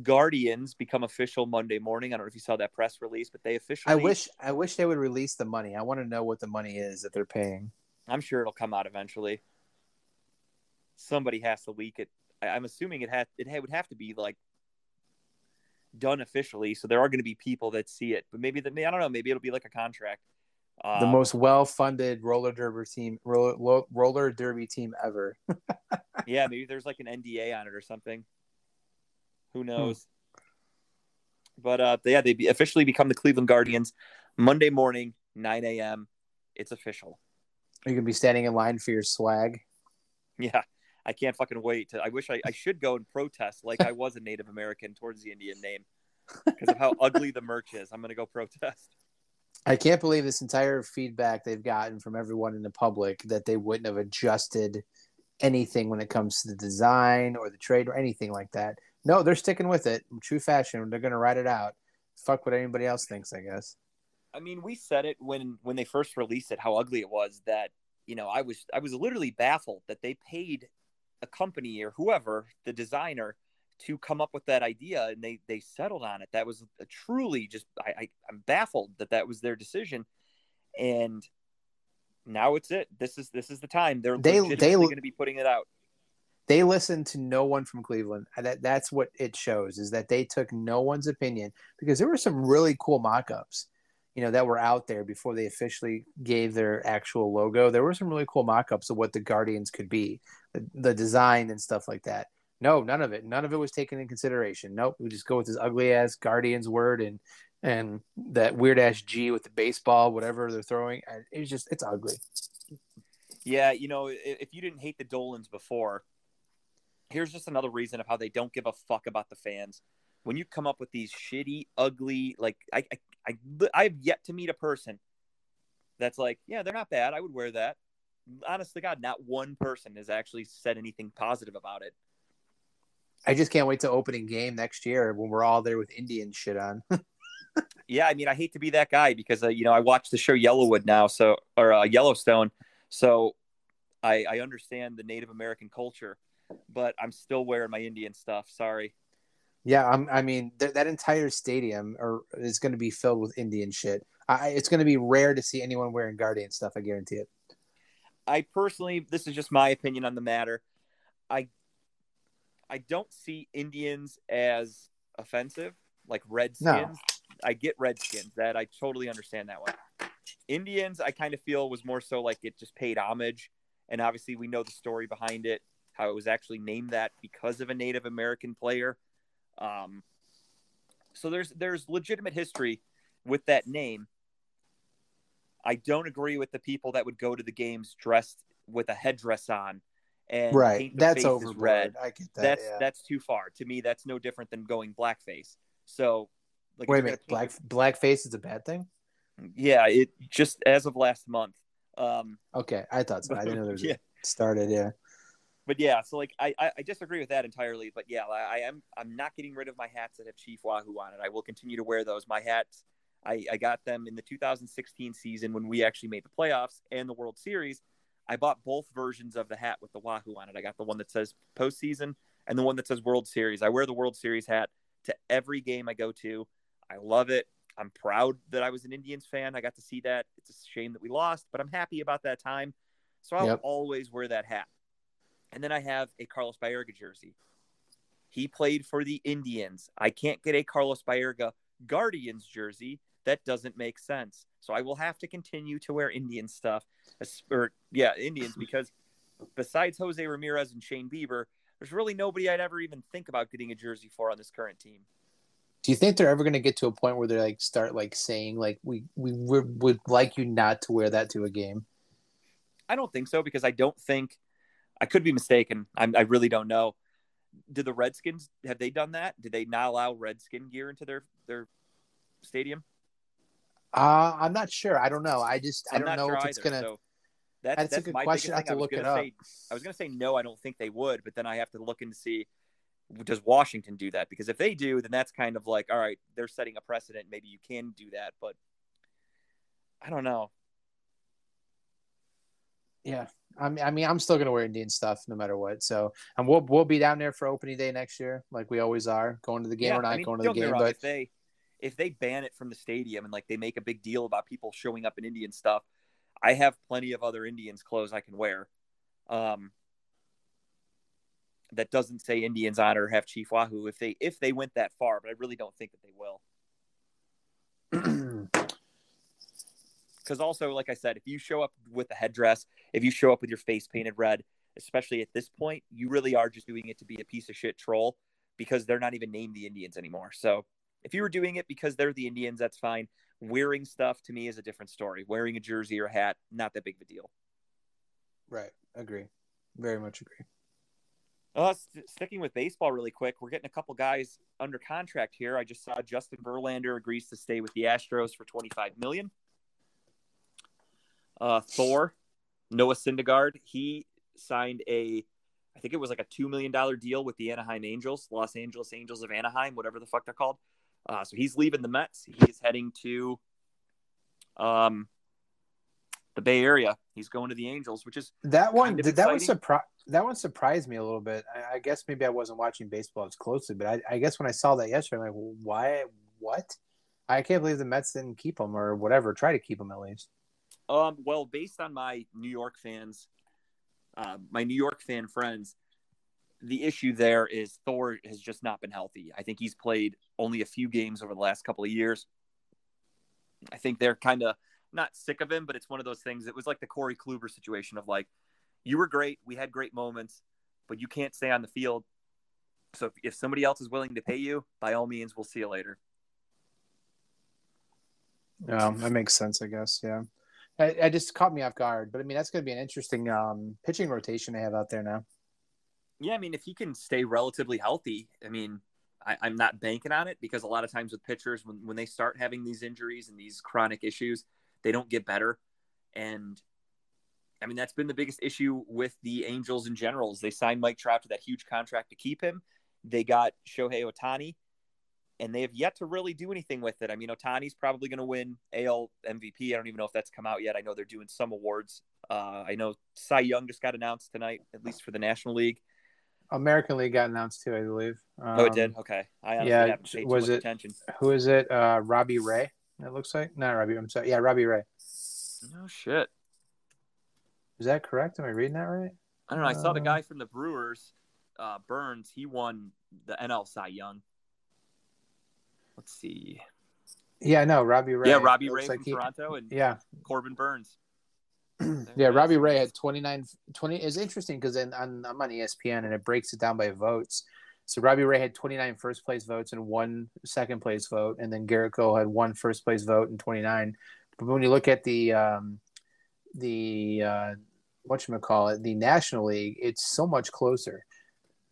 Guardians become official Monday morning. I don't know if you saw that press release, but they officially. I wish I wish they would release the money. I want to know what the money is that they're paying. I'm sure it'll come out eventually. Somebody has to leak it. I, I'm assuming it has. It would have to be like. Done officially, so there are going to be people that see it, but maybe that I don't know. Maybe it'll be like a contract. Um, the most well-funded roller derby team, roller, roller derby team ever. Yeah, maybe there's like an N D A on it or something. Who knows? Hmm. But uh, yeah, they be, officially become the Cleveland Guardians Monday morning, nine a.m. It's official. Are you gonna be standing in line for your swag? Yeah. I can't fucking wait. To, I wish I, I should go and protest like I was a Native American towards the Indian name because of how ugly the merch is. I'm going to go protest. I can't believe this entire feedback they've gotten from everyone in the public that they wouldn't have adjusted anything when it comes to the design or the trade or anything like that. No, they're sticking with it in true fashion. They're going to ride it out. Fuck what anybody else thinks, I guess. I mean, we said it when, when they first released it, how ugly it was, that, you know, I was I was literally baffled that they paid a company or whoever, the designer, to come up with that idea, and they, they settled on it. That was a truly just I, – I, I'm baffled that that was their decision. And now it's it. This is this is the time. They're they, they, going to be putting it out. They listened to no one from Cleveland. That That's what it shows, is that they took no one's opinion, because there were some really cool mock-ups, you know, that were out there before they officially gave their actual logo. There were some really cool mock-ups of what the Guardians could be, the, the design and stuff like that. No, none of it. None of it was taken in consideration. Nope. We just go with this ugly-ass Guardians word and and that weird-ass G with the baseball, whatever they're throwing. It's just – it's ugly. Yeah, you know, if you didn't hate the Dolans before, here's just another reason of how they don't give a fuck about the fans. When you come up with these shitty, ugly, like I, I, I, I've yet to meet a person that's like, yeah, they're not bad. I would wear that. Honestly, God, not one person has actually said anything positive about it. I just can't wait to opening game next year when we're all there with Indian shit on. Yeah, I mean, I hate to be that guy because uh, you know, I watch the show Yellowwood now, so or uh, Yellowstone, so I, I understand the Native American culture. But I'm still wearing my Indian stuff. Sorry. Yeah, I'm, I mean, th- that entire stadium are, is going to be filled with Indian shit. I, it's going to be rare to see anyone wearing Guardian stuff. I guarantee it. I personally, this is just my opinion on the matter. I, I don't see Indians as offensive, like Redskins. No. I get Redskins. That I totally understand that one. Indians, I kind of feel was more so like it just paid homage, and obviously we know the story behind it. How it was actually named that because of a Native American player. Um, so there's there's legitimate history with that name. I don't agree with the people that would go to the games dressed with a headdress on and right. paint their faces overboard. Red. I get that. That's yeah. that's too far. To me, that's no different than going blackface. So like, wait a minute, black blackface is a bad thing? Yeah, it just as of last month. Um, okay, I thought so. I didn't know there was yeah. a started. Yeah. But yeah, so like I, I disagree with that entirely. But yeah, I, I am I'm not getting rid of my hats that have Chief Wahoo on it. I will continue to wear those. My hats, I, I got them in the two thousand sixteen season when we actually made the playoffs and the World Series. I bought both versions of the hat with the Wahoo on it. I got the one that says postseason and the one that says World Series. I wear the World Series hat to every game I go to. I love it. I'm proud that I was an Indians fan. I got to see that. It's a shame that we lost, but I'm happy about that time. So I'll yep. always wear that hat. And then I have a Carlos Baerga jersey. He played for the Indians. I can't get a Carlos Baerga Guardians jersey. That doesn't make sense. So I will have to continue to wear Indian stuff. Or, yeah, Indians, because besides Jose Ramirez and Shane Bieber, there's really nobody I'd ever even think about getting a jersey for on this current team. Do you think they're ever going to get to a point where they like start like saying, like, we, we we're, would like you not to wear that to a game? I don't think so, because I don't think – I could be mistaken. I'm, I really don't know. Did the Redskins, have they done that? Did they not allow Redskin gear into their, their stadium? Uh, I'm not sure. I don't know. I just, I I'm don't know sure if it's going to. So that's, that's, that's a good question. I have to I look it up. Say, I was going to say, no, I don't think they would, but then I have to look and see, does Washington do that? Because if they do, then that's kind of like, all right, they're setting a precedent. Maybe you can do that, but I don't know. Yeah. I mean, I mean, I'm still going to wear Indian stuff no matter what. So, and we'll we'll be down there for opening day next year, like we always are, going to the game yeah, or not I mean, going to the game. Wrong, but if they if they ban it from the stadium and like they make a big deal about people showing up in Indian stuff, I have plenty of other Indians clothes I can wear. Um, that doesn't say Indians on or have Chief Wahoo if they if they went that far, but I really don't think that they will. Because also, like I said, if you show up with a headdress, if you show up with your face painted red, especially at this point, you really are just doing it to be a piece of shit troll because they're not even named the Indians anymore. So if you were doing it because they're the Indians, that's fine. Wearing stuff to me is a different story. Wearing a jersey or a hat, not that big of a deal. Right. Agree. Very much agree. Uh, st- sticking with baseball really quick, we're getting a couple guys under contract here. I just saw Justin Verlander agrees to stay with the Astros for twenty-five million dollars. Uh, Thor, Noah Syndergaard, he signed a I think it was like a two million dollars deal with the Anaheim Angels, Los Angeles Angels of Anaheim, whatever the fuck they're called. Uh, so he's leaving the Mets. He's heading to um, the Bay Area. He's going to the Angels, which is that one. Did that one surprise? That one surprised me a little bit. I, I guess maybe I wasn't watching baseball as closely, but I, I guess when I saw that yesterday, I'm like, well, why? What? I can't believe the Mets didn't keep him or whatever. Try to keep him at least. Um, well, based on my New York fans, uh, my New York fan friends, the issue there is Thor has just not been healthy. I think he's played only a few games over the last couple of years. I think they're kind of not sick of him, but it's one of those things. It was like the Corey Kluber situation of like, you were great. We had great moments, but you can't stay on the field. So if, if somebody else is willing to pay you, by all means, we'll see you later. Yeah, um, that makes sense, I guess. Yeah. I, I just caught me off guard, but I mean, that's going to be an interesting um, pitching rotation they have out there now. Yeah. I mean, if he can stay relatively healthy, I mean, I, I'm not banking on it because a lot of times with pitchers, when, when they start having these injuries and these chronic issues, they don't get better. And I mean, that's been the biggest issue with the Angels in general is they signed Mike Trout to that huge contract to keep him. They got Shohei Ohtani, and they have yet to really do anything with it. I mean, Ohtani's probably going to win A L M V P. I don't even know if that's come out yet. I know they're doing some awards. Uh, I know Cy Young just got announced tonight, at least for the National League. American League got announced too, I believe. Um, oh, it did? Okay. I honestly yeah, haven't paid was too much it, attention. Who is it? Uh, Robbie Ray, it looks like. Not Robbie, I'm sorry. Yeah, Robbie Ray. No shit. Is that correct? Am I reading that right? I don't know. I uh, saw the guy from the Brewers, uh, Burns. He won the N L Cy Young. Let's see. Yeah, I know. Robbie Ray. Yeah, Robbie Ray like from he, Toronto and yeah. Corbin Burns. Yeah, Robbie Ray had twenty-nine, twenty. It's interesting because I'm on E S P N and it breaks it down by votes. So Robbie Ray had twenty-nine first place votes and one second place vote. And then Garrett Cole had one first place vote and twenty-nine. But when you look at the um, the uh, whatchamacallit, the National League, it's so much closer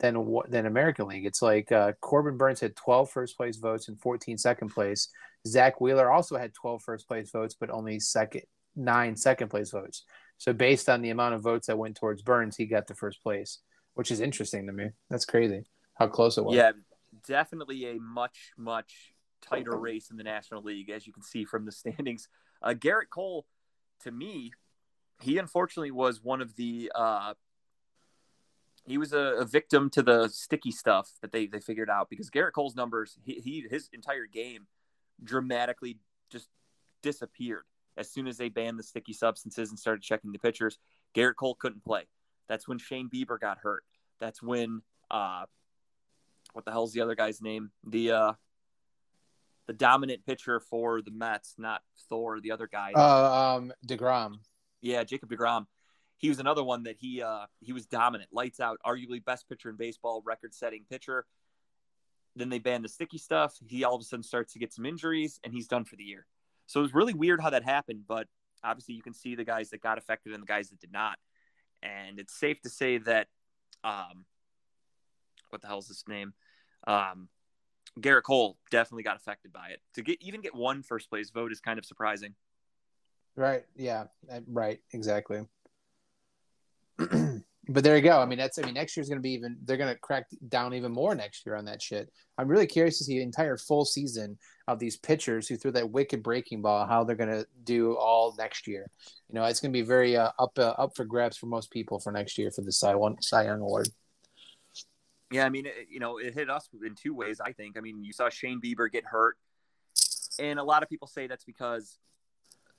than than American League. It's like uh, Corbin Burns had twelve first place votes and fourteen second place. Zach Wheeler also had twelve first place votes, but only second nine second place votes. So based on the amount of votes that went towards Burns, he got the first place, which is interesting to me. That's crazy how close it was. Yeah, definitely a much, much tighter race in the National League, as you can see from the standings. Uh, Garrett Cole, to me, he unfortunately was one of the uh, – he was a, a victim to the sticky stuff that they, they figured out because Garrett Cole's numbers, he, he his entire game dramatically just disappeared. As soon as they banned the sticky substances and started checking the pitchers, Garrett Cole couldn't play. That's when Shane Bieber got hurt. That's when uh, – what the hell's the other guy's name? The uh, the dominant pitcher for the Mets, not Thor, the other guy. Uh, um, DeGrom. Yeah, Jacob DeGrom. He was another one that he uh, he was dominant. Lights out, arguably best pitcher in baseball, record-setting pitcher. Then they banned the sticky stuff. He all of a sudden starts to get some injuries, and he's done for the year. So it was really weird how that happened, but obviously you can see the guys that got affected and the guys that did not. And it's safe to say that um, – what the hell is his name? Um, Garrett Cole definitely got affected by it. To get even get one first-place vote is kind of surprising. Right, yeah, right, exactly. But there you go. I mean, that's. I mean, next year's going to be even. They're going to crack down even more next year on that shit. I'm really curious to see the entire full season of these pitchers who threw that wicked breaking ball. How they're going to do all next year. You know, it's going to be very uh, up uh, up for grabs for most people for next year for the Cy Young Award. Yeah, I mean, it, you know, it hit us in two ways. I think. I mean, you saw Shane Bieber get hurt, and a lot of people say that's because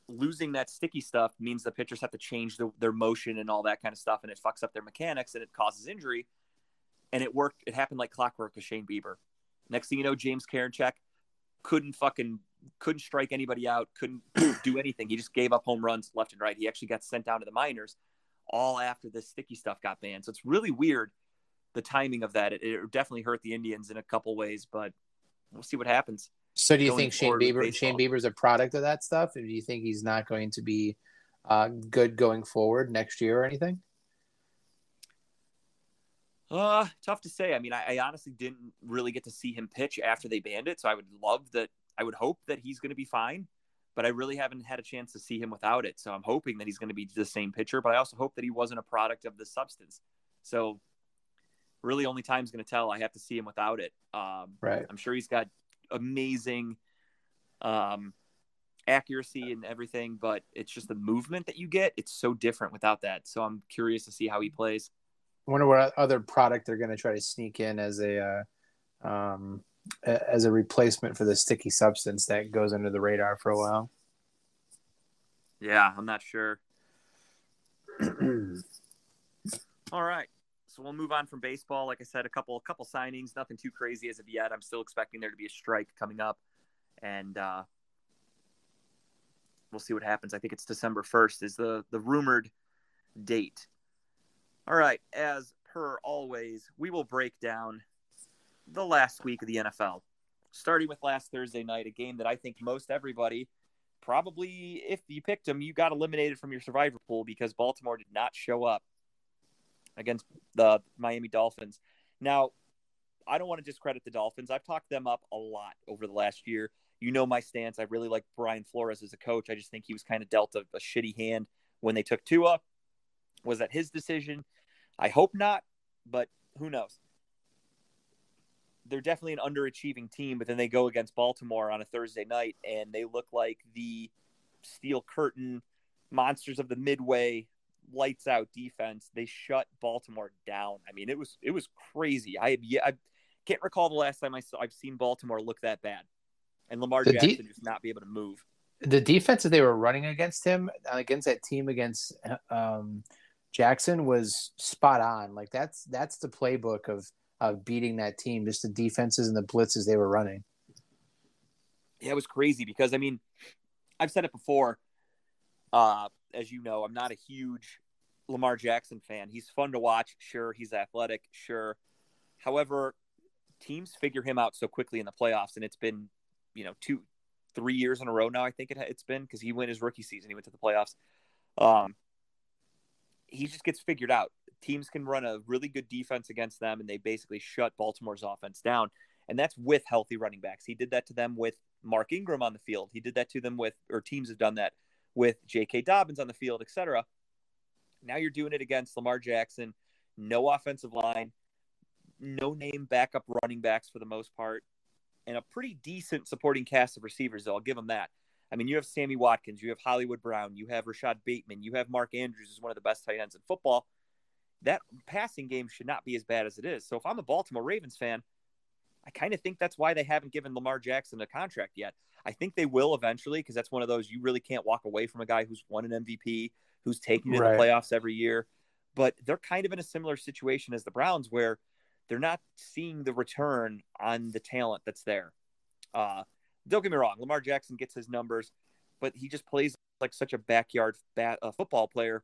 losing that sticky stuff means the pitchers have to change the, their motion and all that kind of stuff. And it fucks up their mechanics and it causes injury. And it worked. It happened like clockwork with Shane Bieber. Next thing you know, James Karinchak couldn't fucking, couldn't strike anybody out. Couldn't do anything. He just gave up home runs left and right. He actually got sent down to the minors all after this sticky stuff got banned. So it's really weird. The timing of that, it, it definitely hurt the Indians in a couple ways, but we'll see what happens. So do you think Shane Bieber, Shane Bieber's a product of that stuff? Or do you think he's not going to be uh, good going forward next year or anything? Uh, tough to say. I mean, I, I honestly didn't really get to see him pitch after they banned it. So I would love that. I would hope that he's going to be fine, but I really haven't had a chance to see him without it. So I'm hoping that he's going to be the same pitcher, but I also hope that he wasn't a product of the substance. So really only time's going to tell. I have to see him without it. Um, right. I'm sure he's got amazing um, accuracy and everything, but it's just the movement that you get. It's so different without that. So I'm curious to see how he plays. I wonder what other product they're going to try to sneak in as a, uh, um, as a replacement for the sticky substance that goes under the radar for a while. Yeah, I'm not sure. All right. So we'll move on from baseball. Like I said, a couple, a couple signings, nothing too crazy as of yet. I'm still expecting there to be a strike coming up, and uh, we'll see what happens. I think it's December first is the, the rumored date. All right. As per always, we will break down the last week of the N F L, starting with last Thursday night, a game that I think most everybody probably, if you picked them, you got eliminated from your survivor pool because Baltimore did not show up against the Miami Dolphins. Now, I don't want to discredit the Dolphins. I've talked them up a lot over the last year. You know my stance. I really like Brian Flores as a coach. I just think he was kind of dealt a, a shitty hand when they took Tua. Was that his decision? I hope not, but who knows? They're definitely an underachieving team, but then they go against Baltimore on a Thursday night, and they look like the steel curtain monsters of the Midway, lights out defense. They shut Baltimore down. I mean, it was it was crazy. I have yet, I can't recall the last time I saw, I've seen Baltimore look that bad, and Lamar the Jackson de- just not be able to move. The defense that they were running against him, against that team, against um, Jackson was spot on. Like that's that's the playbook of. Of beating that team, just the defenses and the blitzes they were running. Yeah, it was crazy because, I mean, I've said it before. Uh, as you know, I'm not a huge Lamar Jackson fan. He's fun to watch. Sure, he's athletic. Sure. However, teams figure him out so quickly in the playoffs, and it's been, you know, two, three years in a row now, I think it, it's been, because he went his rookie season. He went to the playoffs. Um, he just gets figured out. Teams can run a really good defense against them, and they basically shut Baltimore's offense down. And that's with healthy running backs. He did that to them with Mark Ingram on the field. He did that to them with, or teams have done that with J K. Dobbins on the field, et cetera. Now you're doing it against Lamar Jackson, no offensive line, no name backup running backs for the most part, and a pretty decent supporting cast of receivers, though. I'll give them that. I mean, you have Sammy Watkins, you have Hollywood Brown, you have Rashad Bateman, you have Mark Andrews, who's one of the best tight ends in football. That passing game should not be as bad as it is. So if I'm a Baltimore Ravens fan, I kind of think that's why they haven't given Lamar Jackson a contract yet. I think they will eventually, because that's one of those you really can't walk away from a guy who's won an M V P, who's taking you to the playoffs every year. But they're kind of in a similar situation as the Browns, where they're not seeing the return on the talent that's there. Uh, don't get me wrong. Lamar Jackson gets his numbers, but he just plays like such a backyard bat, uh, football player.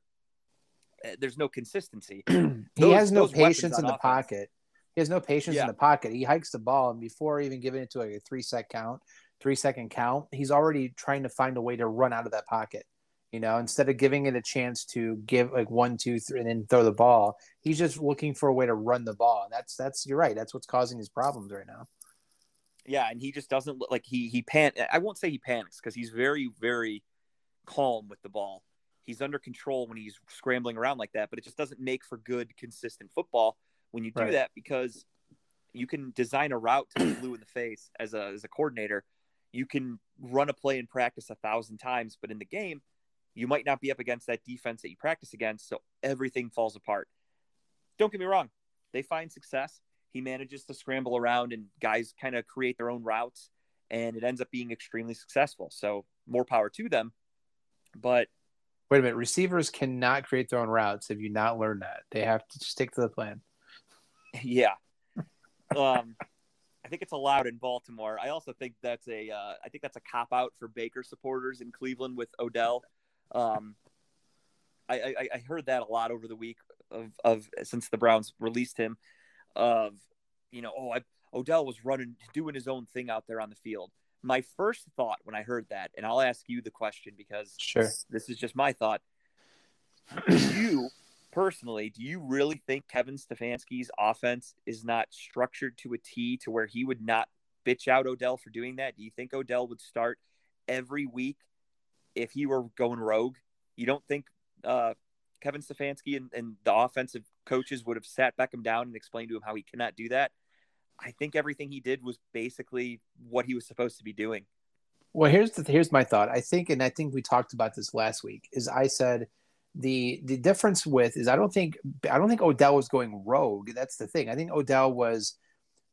There's no consistency. Those, he has no patience in the offense. pocket. He has no patience yeah. in the pocket. He hikes the ball, and before even giving it to like a three sec count, three second count, he's already trying to find a way to run out of that pocket. You know, instead of giving it a chance to give like one, two, three, and then throw the ball, he's just looking for a way to run the ball. That's that's you're right. That's what's causing his problems right now. Yeah, and he just doesn't look like he he pan. I won't say he panics because he's very very calm with the ball. He's under control when he's scrambling around like that, but it just doesn't make for good, consistent football when you do right. that, because you can design a route to the blue in the face as a as a coordinator. You can run a play in practice a thousand times, but in the game, you might not be up against that defense that you practice against, so everything falls apart. Don't get me wrong. They find success. He manages to scramble around, and guys kind of create their own routes, and it ends up being extremely successful. So more power to them, but – wait a minute. Receivers cannot create their own routes. Have you not learned that? They have to stick to the plan. Yeah. um, I think it's allowed in Baltimore. I also think that's a, uh, I think that's a cop out for Baker supporters in Cleveland with Odell. Um, I, I, I heard that a lot over the week of, of, since the Browns released him of, you know, Oh, I, Odell was running, doing his own thing out there on the field. My first thought when I heard that, and I'll ask you the question because sure. this, this is just my thought. Do you personally, do you really think Kevin Stefanski's offense is not structured to a T to where he would not bitch out Odell for doing that? Do you think Odell would start every week if he were going rogue? You don't think uh, Kevin Stefanski and, and the offensive coaches would have sat Beckham down and explained to him how he cannot do that, I think everything he did was basically what he was supposed to be doing. Well, here's the, here's my thought. I think, and I think we talked about this last week, is I said the the difference with is I don't think I don't think Odell was going rogue. That's the thing. I think Odell was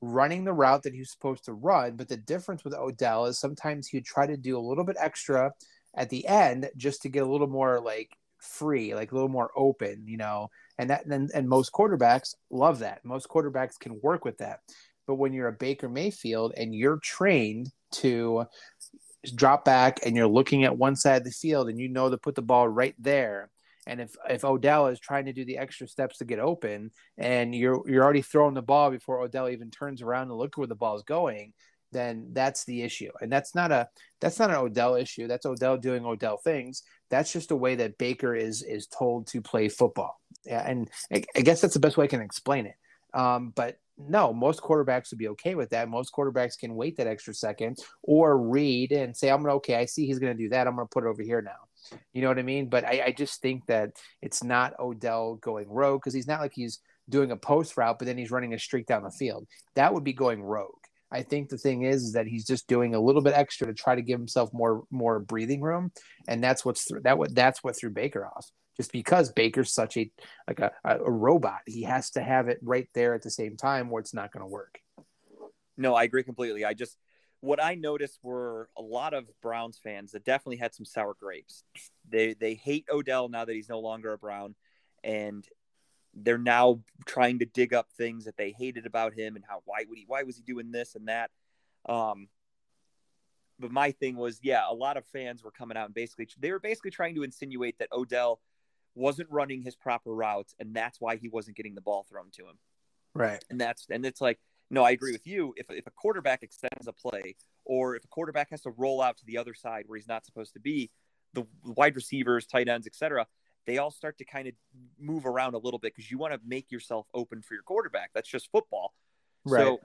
running the route that he was supposed to run, but the difference with Odell is sometimes he'd try to do a little bit extra at the end just to get a little more like free, like a little more open, you know. And that and, and most quarterbacks love that. Most quarterbacks can work with that. But when you're a Baker Mayfield and you're trained to drop back and you're looking at one side of the field and you know to put the ball right there, and if, if Odell is trying to do the extra steps to get open and you're you're already throwing the ball before Odell even turns around to look where the ball is going, then that's the issue. And that's not a that's not an Odell issue. That's Odell doing Odell things. That's just a way that Baker is is told to play football. Yeah, and I, I guess that's the best way I can explain it. Um, but no, most quarterbacks would be okay with that. Most quarterbacks can wait that extra second or read and say, I'm going to, okay, I see he's going to do that. I'm going to put it over here now. You know what I mean? But I, I just think that it's not Odell going rogue because he's not like he's doing a post route, but then he's running a streak down the field. That would be going rogue. I think the thing is, is that he's just doing a little bit extra to try to give himself more, more breathing room. And that's what's th- that what that's what threw Baker off. Just because Baker's such a like a, a robot, he has to have it right there at the same time, or it's not going to work. No, I agree completely. I just what I noticed were a lot of Browns fans that definitely had some sour grapes. They they hate Odell now that he's no longer a Brown, and they're now trying to dig up things that they hated about him and how why would he why was he doing this and that. Um, but my thing was, yeah, a lot of fans were coming out and basically they were basically trying to insinuate that Odell wasn't running his proper routes, and that's why he wasn't getting the ball thrown to him. Right. And that's and it's like, no, I agree with you. If if a quarterback extends a play, or if a quarterback has to roll out to the other side where he's not supposed to be, the wide receivers, tight ends, et cetera, they all start to kind of move around a little bit because you want to make yourself open for your quarterback. That's just football. Right. So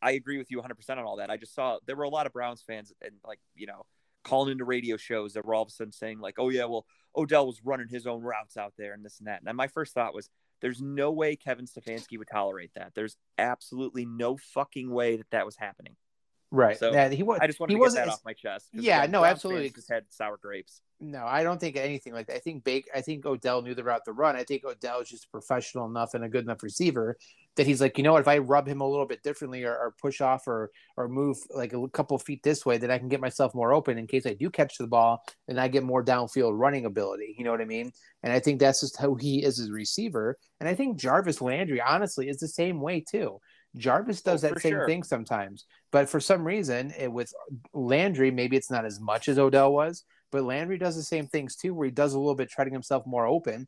I agree with you one hundred percent on all that. I just saw there were a lot of Browns fans and like, you know, calling into radio shows that were all of a sudden saying like, oh yeah, well, Odell was running his own routes out there and this and that. And my first thought was, there's no way Kevin Stefanski would tolerate that. There's absolutely no fucking way that that was happening. Right. So yeah, he was, I just wanted to get that off my chest. Yeah, like, no, Brown absolutely. Just had sour grapes. No, I don't think anything like that. I think Baker, I think Odell knew the route to run. I think Odell is just professional enough and a good enough receiver that he's like, you know what, if I rub him a little bit differently or, or push off or or move like a couple feet this way, then I can get myself more open in case I do catch the ball and I get more downfield running ability. You know what I mean? And I think that's just how he is as a receiver. And I think Jarvis Landry, honestly, is the same way too. Jarvis does oh, that same sure. thing sometimes. But for some reason, it, with Landry, maybe it's not as much as Odell was, but Landry does the same things too, where he does a little bit, treading himself more open.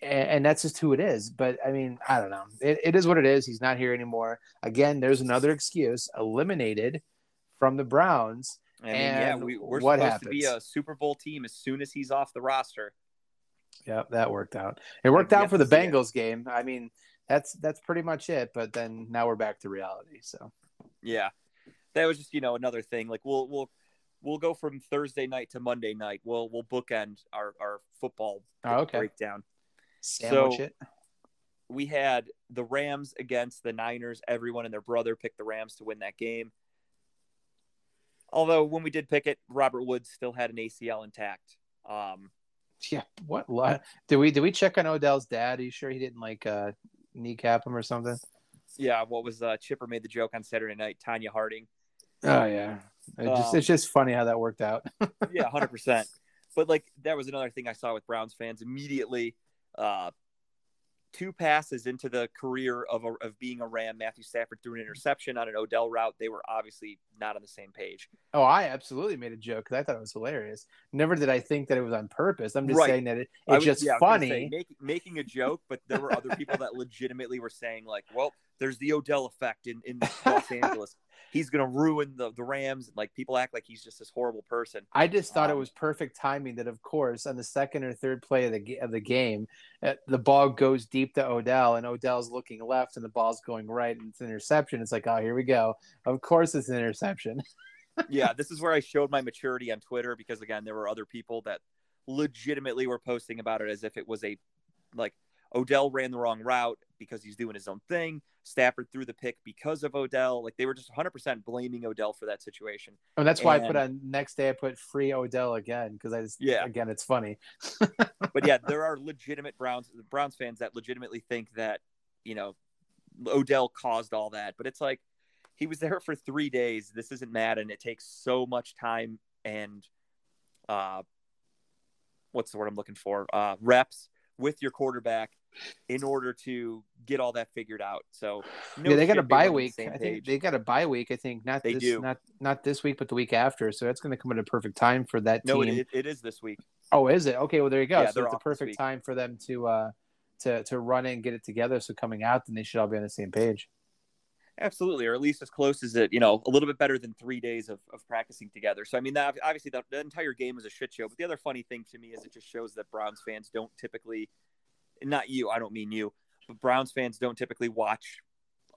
And that's just who it is. But, I mean, I don't know. It, it is what it is. He's not here anymore. Again, there's another excuse eliminated from the Browns. I mean, and yeah, we, we're what supposed happens? to be a Super Bowl team as soon as he's off the roster. Yep, that worked out. It worked out for the Bengals it. game. I mean, that's that's pretty much it. But then now we're back to reality. So, yeah, that was just, you know, another thing. Like, we'll we'll we'll go from Thursday night to Monday night. We'll we'll bookend our, our football oh, okay. breakdown. Sandwich so it. We had the Rams against the Niners. Everyone and their brother picked the Rams to win that game. Although when we did pick it, Robert Woods still had an A C L intact. Um, yeah, what lot did we did we check on Odell's dad? Are you sure he didn't like uh, kneecap him or something? Yeah, what was uh, Chipper made the joke on Saturday night? Tanya Harding. Oh yeah, it um, just, it's just funny how that worked out. Yeah, one hundred percent. But like that was another thing I saw with Browns fans immediately. Uh, two passes into the career of a, of being a Ram, Matthew Stafford threw an interception on an Odell route. They were obviously not on the same page. Oh, I absolutely made a joke because I thought it was hilarious. Never did I think that it was on purpose. I'm just right. saying that it, it's was, just yeah, funny. Say, make, making a joke, but there were other people that legitimately were saying like, well, there's the Odell effect in, in Los Angeles. He's going to ruin the, the Rams. Like people act like he's just this horrible person. I just thought um, it was perfect timing that, of course, on the second or third play of the, of the game, uh, the ball goes deep to Odell and Odell's looking left and the ball's going right and it's an interception. It's like, oh, here we go. Of course it's an interception. Yeah, this is where I showed my maturity on Twitter because, again, there were other people that legitimately were posting about it as if it was a, like, Odell ran the wrong route because he's doing his own thing. Stafford threw the pick because of Odell. Like, they were just one hundred percent blaming Odell for that situation. Oh, that's why and, I put on next day, I put free Odell again. Cause I just, yeah. again, it's funny, but yeah, there are legitimate Browns, Browns fans that legitimately think that, you know, Odell caused all that, but it's like, he was there for three days. This isn't Madden. It takes so much time. And, uh, what's the word I'm looking for? Uh, reps with your quarterback in order to get all that figured out. So no yeah, they got a bye week. I think they got a bye week. I think not they this, do. not not this week, but the week after. So that's going to come at a perfect time for that no, team. No, it, it is this week. Oh, is it? Okay, well there you go. Yeah, so it's a perfect time for them to uh to to run and get it together. So coming out, then they should all be on the same page. Absolutely, or at least as close as it, you know, a little bit better than three days of, of practicing together. So, I mean, that, obviously the, the entire game was a shit show. But the other funny thing to me is it just shows that Browns fans don't typically – not you, I don't mean you. But Browns fans don't typically watch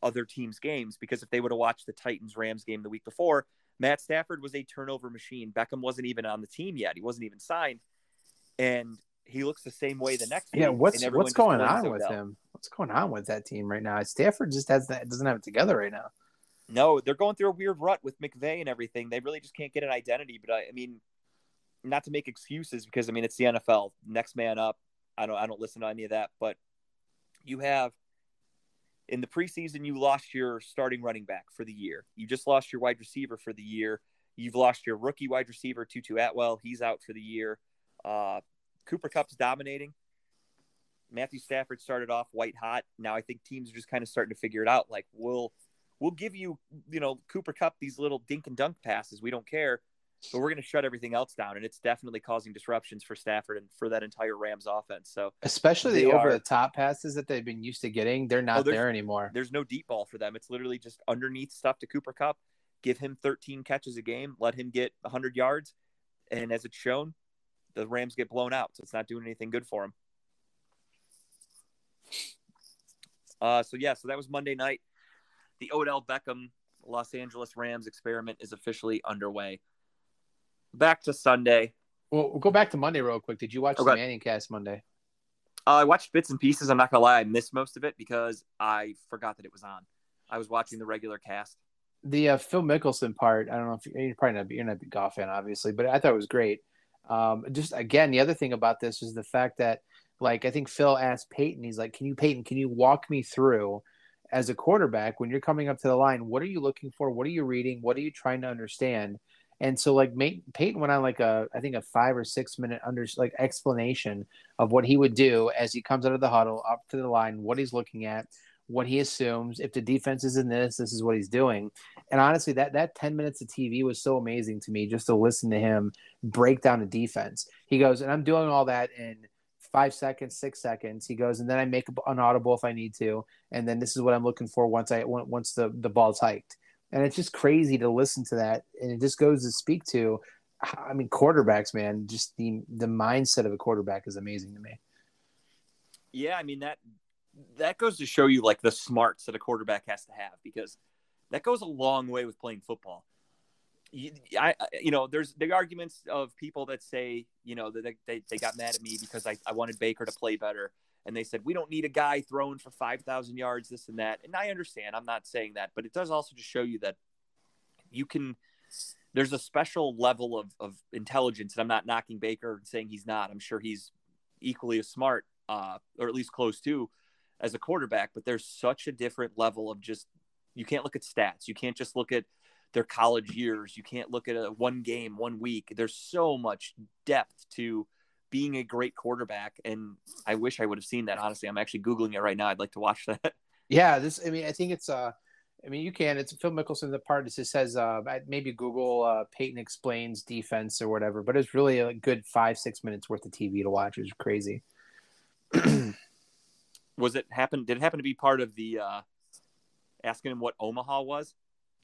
other teams' games, because if they would have watched the Titans-Rams game the week before, Matt Stafford was a turnover machine. Beckham wasn't even on the team yet. He wasn't even signed. And he looks the same way the next yeah, week. Yeah, what's, what's going on with him? What's going on with that team right now? Stafford just has that, doesn't have it together right now. No, they're going through a weird rut with McVay and everything. They really just can't get an identity. But I, I mean, not to make excuses, because I mean, it's the N F L, next man up. I don't, I don't listen to any of that, but you have in the preseason, you lost your starting running back for the year. You just lost your wide receiver for the year. You've lost your rookie wide receiver, Tutu Atwell. He's out for the year. Uh, Cooper Kupp's dominating. Matthew Stafford started off white hot. Now I think teams are just kind of starting to figure it out. Like, we'll we'll give you, you know, Cooper Kupp these little dink and dunk passes. We don't care, but we're going to shut everything else down. And it's definitely causing disruptions for Stafford and for that entire Rams offense. So especially the over the top passes that they've been used to getting, they're not oh, there anymore. There's no deep ball for them. It's literally just underneath stuff to Cooper Kupp. Give him thirteen catches a game. Let him get one hundred yards. And as it's shown, the Rams get blown out. So it's not doing anything good for him. Uh, so, yeah, so that was Monday night. The Odell Beckham Los Angeles Rams experiment is officially underway. Back to Sunday. Well, we'll go back to Monday real quick. Did you watch okay. the Manning cast Monday? Uh, I watched bits and pieces. I'm not going to lie. I missed most of it because I forgot that it was on. I was watching the regular cast. The uh, Phil Mickelson part, I don't know if you're, you're probably not, you're not a big golf fan, obviously, but I thought it was great. Um, just, again, the other thing about this is the fact that, like, I think Phil asked Peyton, he's like, can you, Peyton, can you walk me through as a quarterback when you're coming up to the line? What are you looking for? What are you reading? What are you trying to understand? And so, like, Peyton went on, like, a, I think a five or six minute under, like, explanation of what he would do as he comes out of the huddle up to the line, what he's looking at, what he assumes. If the defense is in this, this is what he's doing. And honestly, that, that ten minutes of T V was so amazing to me just to listen to him break down a defense. He goes, and I'm doing all that in five seconds, six seconds. He goes, and then I make an audible if I need to. And then this is what I'm looking for once I once the, the ball's hiked. And it's just crazy to listen to that. And it just goes to speak to, I mean, quarterbacks, man, just the, the mindset of a quarterback is amazing to me. Yeah. I mean, that, that goes to show you, like, the smarts that a quarterback has to have, because that goes a long way with playing football. You, I, you know, there's the arguments of people that say, you know, that they, they got mad at me because I, I wanted Baker to play better. And they said, we don't need a guy thrown for five thousand yards, this and that. And I understand, I'm not saying that, but it does also just show you that you can, there's a special level of, of intelligence. And I'm not knocking Baker and saying he's not, I'm sure he's equally as smart, uh, or at least close to, as a quarterback, but there's such a different level of just, you can't look at stats. You can't just look at their college years. You can't look at a one game, one week. There's so much depth to being a great quarterback. And I wish I would have seen that. Honestly, I'm actually Googling it right now. I'd like to watch that. Yeah. This, I mean, I think it's, uh, I mean, you can, it's Phil Mickelson, the part, it just says, uh, maybe Google, uh, Peyton explains defense or whatever, but it's really a good five, six minutes worth of T V to watch. It was crazy. Was it happen? Did it happen to be part of the uh, asking him what Omaha was?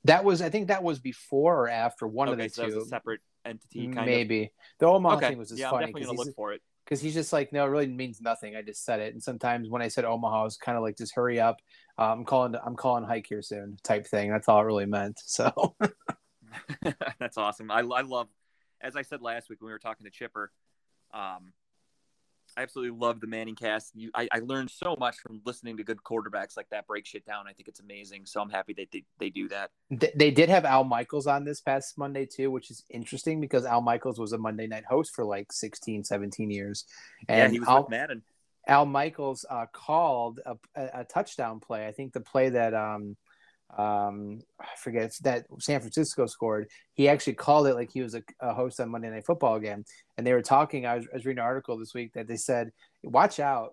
That was, I think that was before or after one okay, of the so two. That was a separate entity, kind maybe. Of. The Omaha okay. thing was just yeah, funny. I'm definitely gonna look for it because he's just like, no, it really means nothing. I just said it, and sometimes when I said Omaha, I was kind of like, just hurry up. Uh, I'm calling. I'm calling hike here soon, type thing. That's all it really meant. So that's awesome. I I love. As I said last week when we were talking to Chipper, um, I absolutely love the Manning cast. You, I, I learned so much from listening to good quarterbacks like that break shit down. I think it's amazing. So I'm happy that they, they do that. They did have Al Michaels on this past Monday too, which is interesting because Al Michaels was a Monday night host for like sixteen, seventeen years. And yeah, he was Al, with Madden. Al Michaels uh, called a, a, a touchdown play. I think the play that um, um, I forget it's that San Francisco scored. He actually called it like he was a, a host on Monday Night Football again. And they were talking. I was, I was reading an article this week that they said, "Watch out!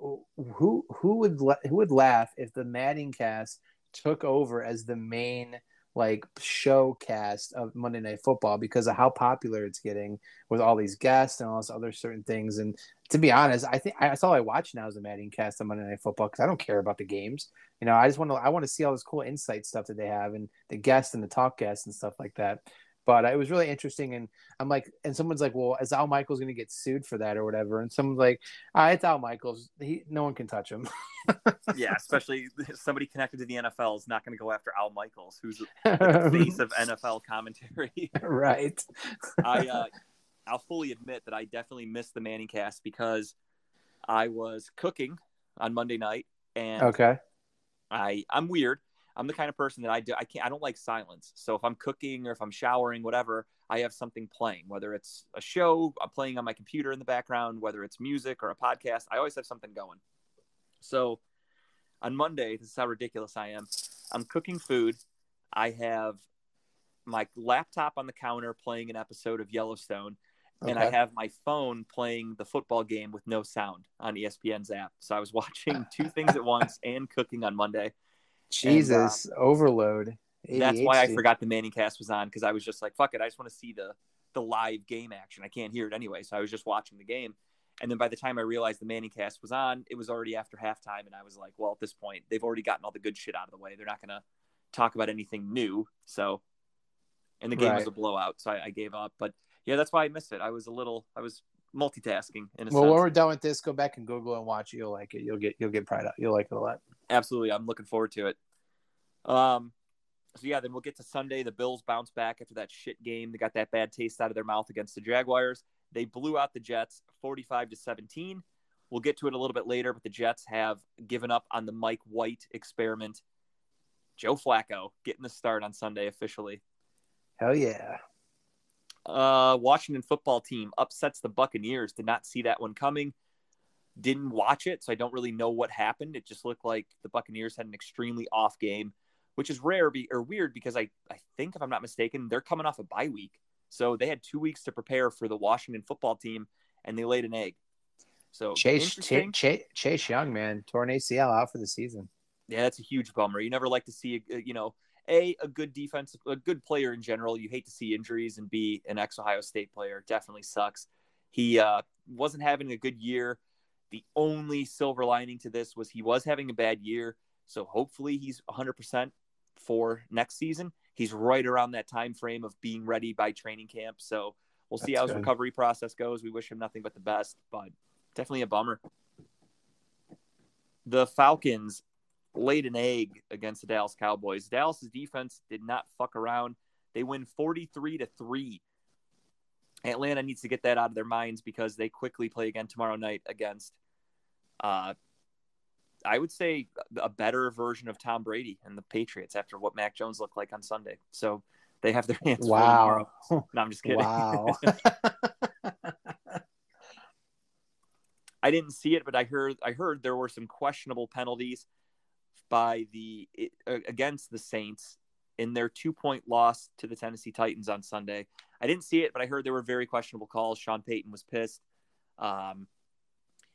Who who would la- who would laugh if the Manning cast took over as the main like show cast of Monday Night Football because of how popular it's getting with all these guests and all this other certain things." And to be honest, I think that's all I watch now is the Madden cast on Monday Night Football because I don't care about the games. You know, I just want to I want to see all this cool insight stuff that they have and the guests and the talk guests and stuff like that. But it was really interesting, and I'm like, and someone's like, "Well, is Al Michaels going to get sued for that or whatever?" And someone's like, "Ah, it's Al Michaels. He, no one can touch him." Yeah, especially somebody connected to the N F L is not going to go after Al Michaels, who's the face of N F L commentary. Right. I uh, I'll fully admit that I definitely missed the Manning cast because I was cooking on Monday night, and okay, I I'm weird. I'm the kind of person that I do. I can't, I don't like silence. So if I'm cooking or if I'm showering, whatever, I have something playing, whether it's a show I'm playing on my computer in the background, whether it's music or a podcast, I always have something going. So on Monday, this is how ridiculous I am. I'm cooking food. I have my laptop on the counter playing an episode of Yellowstone. Okay. And I have my phone playing the football game with no sound on E S P N's app. So I was watching two things at once and cooking on Monday. Jesus, and, um, overload. A D H D. That's why I forgot the Manning cast was on because I was just like, fuck it. I just want to see the, the live game action. I can't hear it anyway. So I was just watching the game. And then by the time I realized the Manning cast was on, it was already after halftime. And I was like, well, at this point, they've already gotten all the good shit out of the way. They're not going to talk about anything new. So, and the game right. was a blowout. So I, I gave up. But yeah, that's why I missed it. I was a little, I was multitasking. In a well, sense. When we're done with this, go back and Google and watch. You'll like it. You'll get, you'll get pride out. You'll like it a lot. Absolutely. I'm looking forward to it. Um, so, yeah, then we'll get to Sunday. The Bills bounce back after that shit game. They got that bad taste out of their mouth against the Jaguars. They blew out the Jets forty-five to seventeen. We'll get to it a little bit later, but the Jets have given up on the Mike White experiment. Joe Flacco getting the start on Sunday officially. Hell yeah. Uh, Washington football team upsets the Buccaneers. Did not see that one coming. Didn't watch it, so I don't really know what happened. It just looked like the Buccaneers had an extremely off game, which is rare be, or weird because I, I think, if I'm not mistaken, they're coming off a bye week. So they had two weeks to prepare for the Washington football team, and they laid an egg. So Chase, t- Chase, Chase Young, man, torn A C L out for the season. Yeah, that's a huge bummer. You never like to see, a, you know, A, a good defense, a good player in general. You hate to see injuries, and B, an ex-Ohio State player. Definitely sucks. He uh, wasn't having a good year. The only silver lining to this was he was having a bad year. So hopefully he's one hundred percent for next season. He's right around that time frame of being ready by training camp. So we'll That's see how good. His recovery process goes. We wish him nothing but the best, but definitely a bummer. The Falcons laid an egg against the Dallas Cowboys. Dallas' defense did not fuck around. They win forty-three to three. Atlanta needs to get that out of their minds because they quickly play again tomorrow night against, uh, I would say, a better version of Tom Brady and the Patriots after what Mac Jones looked like on Sunday. So they have their hands full tomorrow. No, I'm just kidding. Wow. I didn't see it, but I heard I heard there were some questionable penalties by the against the Saints in their two-point loss to the Tennessee Titans on Sunday. I didn't see it, but I heard there were very questionable calls. Sean Payton was pissed. Um,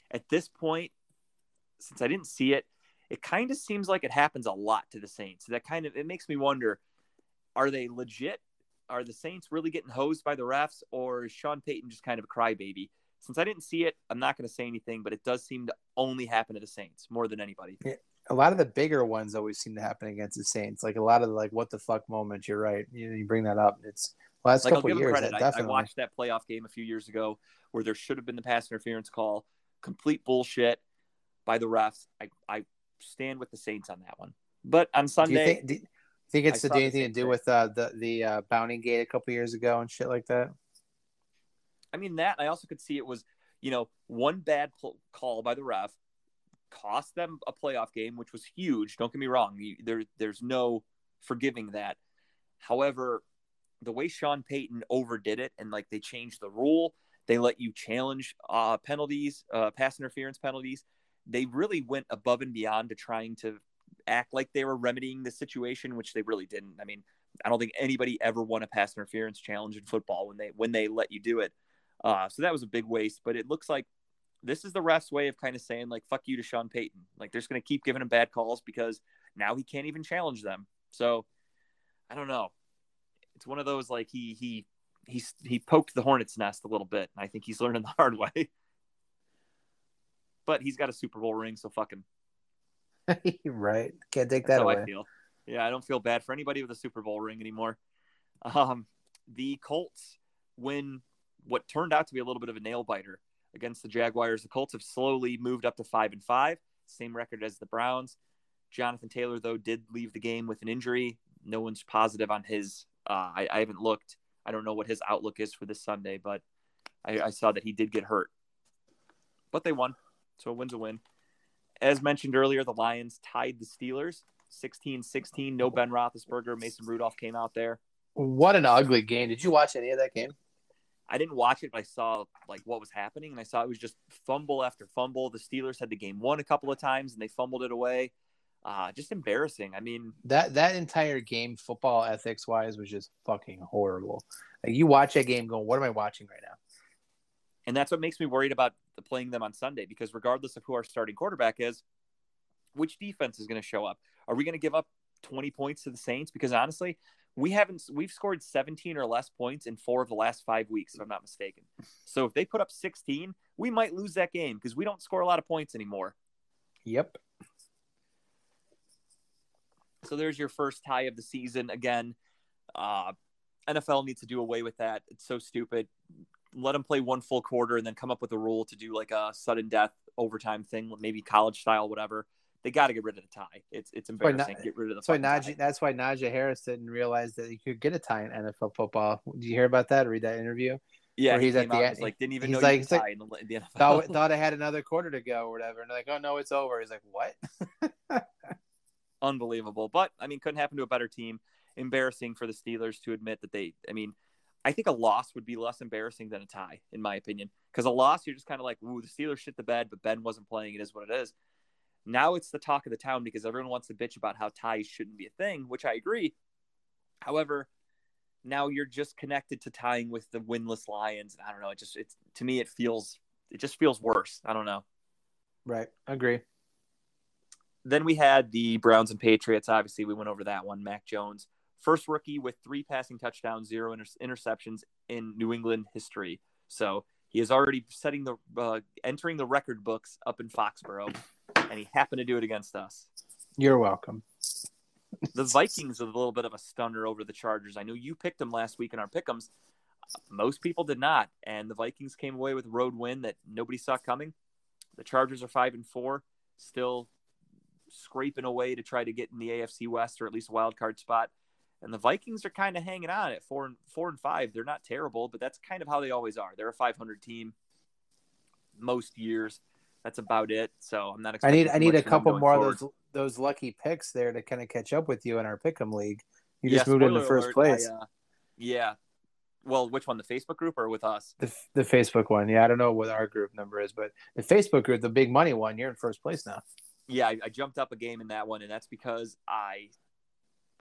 at this point, since I didn't see it, it kind of seems like it happens a lot to the Saints. That kind of, it makes me wonder, are they legit? Are the Saints really getting hosed by the refs, or is Sean Payton just kind of a crybaby? Since I didn't see it, I'm not going to say anything, but it does seem to only happen to the Saints more than anybody. Yeah. A lot of the bigger ones always seem to happen against the Saints. Like a lot of the, like, what the fuck moments. You're right. You, you bring that up. It's last like, couple I'll give years. That definitely. I, I watched that playoff game a few years ago where there should have been the pass interference call. Complete bullshit by the refs. I, I stand with the Saints on that one. But on Sunday, do you think, do you think it's to do anything to do with uh, the the uh, Bounty Gate a couple years ago and shit like that? I mean that. I also could see it was. you know, one bad pl- call by the ref cost them a playoff game, which was huge. Don't get me wrong. There, there's no forgiving that. However, the way Sean Payton overdid it, and like they changed the rule, they let you challenge uh, penalties, uh, pass interference penalties. They really went above and beyond to trying to act like they were remedying the situation, which they really didn't. I mean, I don't think anybody ever won a pass interference challenge in football when they when they let you do it. Uh, so that was a big waste. But it looks like this is the ref's way of kind of saying, like, fuck you to Sean Payton. Like, they're just going to keep giving him bad calls because now he can't even challenge them. So I don't know. It's one of those, like, he he he he poked the hornet's nest a little bit. And I think he's learning the hard way. But he's got a Super Bowl ring, so fuck him. Right. Can't take that That's away. How I feel. Yeah, I don't feel bad for anybody with a Super Bowl ring anymore. Um, the Colts win what turned out to be a little bit of a nail-biter against the Jaguars. The Colts have slowly moved up to five and five, same record as the Browns. Jonathan Taylor, though, did leave the game with an injury. No one's positive on his uh, – I, I haven't looked. I don't know what his outlook is for this Sunday, but I, I saw that he did get hurt. But they won, so a win's a win. As mentioned earlier, the Lions tied the Steelers sixteen sixteen. No Ben Roethlisberger. Mason Rudolph came out there. What an ugly game. Did you watch any of that game? I didn't watch it, but I saw like what was happening, and I saw it was just fumble after fumble. The Steelers had the game won a couple of times, and they fumbled it away. Uh, just embarrassing. I mean, that that entire game, football ethics wise, was just fucking horrible. Like, you watch that game going, what am I watching right now? And that's what makes me worried about playing them on Sunday, because regardless of who our starting quarterback is, which defense is going to show up? Are we going to give up twenty points to the Saints? Because honestly, we haven't, we've scored seventeen or less points in four of the last five weeks, if I'm not mistaken. So if they put up sixteen, we might lose that game because we don't score a lot of points anymore. Yep. So there's your first tie of the season. Again, uh, N F L needs to do away with that. It's so stupid. Let them play one full quarter and then come up with a rule to do like a sudden death overtime thing, maybe college style, whatever. They got to get rid of the tie. It's it's embarrassing. Na- get rid of the that's why Najee, tie. That's why Najee Harris didn't realize that he could get a tie in N F L football. Did you hear about that? Read that interview? Yeah, where he's he at the end. Like, didn't even know like, tie like, in the N F L. Thought, thought I had another quarter to go or whatever. And they're like, oh, no, it's over. He's like, what? Unbelievable. But, I mean, couldn't happen to a better team. Embarrassing for the Steelers to admit that they – I mean – I think a loss would be less embarrassing than a tie, in my opinion. Because a loss, you're just kind of like, ooh, the Steelers shit the bed, but Ben wasn't playing. It is what it is. Now it's the talk of the town because everyone wants to bitch about how ties shouldn't be a thing, which I agree. However, now you're just connected to tying with the winless Lions. I don't know. It just, it's, to me, it feels, it just feels worse. I don't know. Right. I agree. Then we had the Browns and Patriots. Obviously, we went over that one. Mac Jones. First rookie with three passing touchdowns, zero inter- interceptions in New England history. So he is already setting the uh, entering the record books up in Foxborough, and he happened to do it against us. You're welcome. The Vikings are a little bit of a stunner over the Chargers. I know you picked them last week in our pick'ems. Most people did not, and the Vikings came away with a road win that nobody saw coming. The Chargers are five and four, still scraping away to try to get in the A F C West or at least a wild card spot. And the Vikings are kind of hanging on at four and four and five. They're not terrible, but that's kind of how they always are. They're a five hundred team most years. That's about it. So I'm not expecting. I need I need a couple more forward. of those those lucky picks there to kind of catch up with you in our pick'em league. You yeah, just moved into first alert, place. I, uh, yeah. Well, which one? The Facebook group or with us? The the Facebook one. Yeah, I don't know what our group number is, but the Facebook group, the big money one, you're in first place now. Yeah, I, I jumped up a game in that one, and that's because I.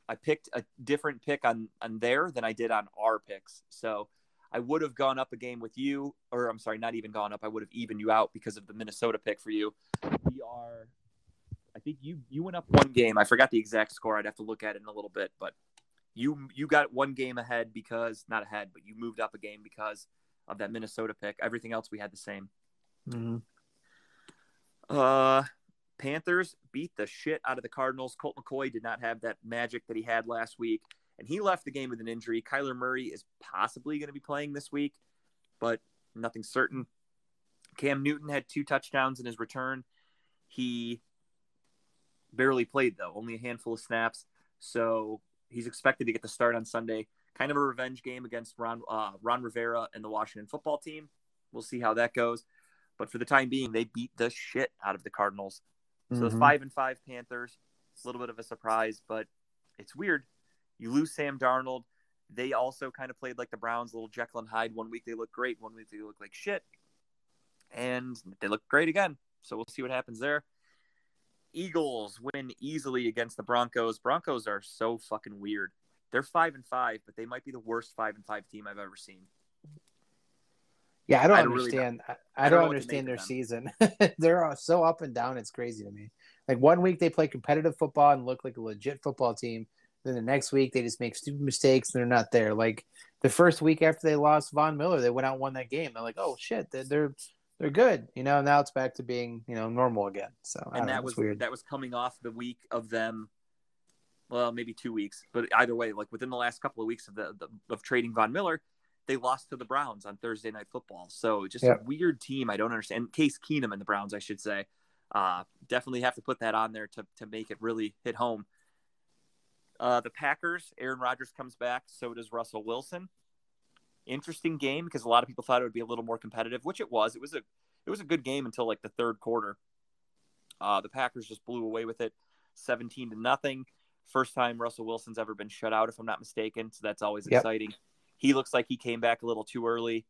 I picked a different pick on, on there than I did on our picks. So I would have gone up a game with you, or I'm sorry, not even gone up. I would have evened you out because of the Minnesota pick for you. We are, I think you, you went up one game. I forgot the exact score. I'd have to look at it in a little bit, but you, you got one game ahead because not ahead, but you moved up a game because of that Minnesota pick. Everything else we had the same. Mm-hmm. Uh, Panthers beat the shit out of the Cardinals. Colt McCoy did not have that magic that he had last week, and he left the game with an injury. Kyler Murray is possibly going to be playing this week, but nothing certain. Cam Newton had two touchdowns in his return. He barely played, though, only a handful of snaps, so he's expected to get the start on Sunday. Kind of a revenge game against Ron, uh, Ron Rivera and the Washington football team. We'll see how that goes. But for the time being, they beat the shit out of the Cardinals. So mm-hmm. the five and five Panthers, it's a little bit of a surprise, but it's weird. You lose Sam Darnold. They also kind of played like the Browns, little Jekyll and Hyde. One week they look great, one week they look like shit, and they look great again. So we'll see what happens there. Eagles win easily against the Broncos. Broncos are so fucking weird. They're five and five, but they might be the worst five and five team I've ever seen. Yeah, I don't, I don't understand. Really I, I don't, don't understand their season. They're so up and down. It's crazy to me. Like one week they play competitive football and look like a legit football team. Then the next week they just make stupid mistakes and they're not there. Like the first week after they lost Von Miller, they went out and won that game. They're like, oh shit, they're they're, they're good. You know, now it's back to being, you know, normal again. So I and that know, was weird. That was coming off the week of them. Well, maybe two weeks, but either way, like within the last couple of weeks of the, the of trading Von Miller, they lost to the Browns on Thursday Night Football. So just yeah. a weird team. I don't understand. Case Keenum and the Browns, I should say. Uh, definitely have to put that on there to, to make it really hit home. Uh, the Packers, Aaron Rodgers comes back. So does Russell Wilson. Interesting game because a lot of people thought it would be a little more competitive, which it was. It was a it was a good game until like the third quarter. Uh, the Packers just blew away with it, seventeen to nothing. First time Russell Wilson's ever been shut out, if I'm not mistaken. So that's always yep. exciting. He looks like he came back a little too early.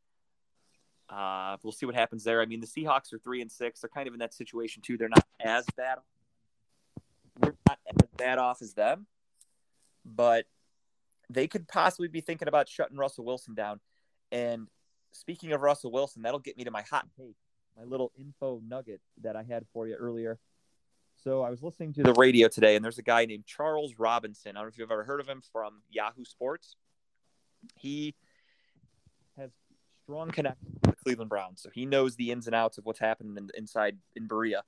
Uh, we'll see what happens there. I mean, the Seahawks are three and six. They're kind of in that situation too. They're not as bad. We're not as bad off as them, but they could possibly be thinking about shutting Russell Wilson down. And speaking of Russell Wilson, that'll get me to my hot take, my little info nugget that I had for you earlier. So I was listening to the radio today, and there's a guy named Charles Robinson. I don't know if you've ever heard of him, from Yahoo Sports. He has strong connections with the Cleveland Browns, so he knows the ins and outs of what's happening in, inside in Berea.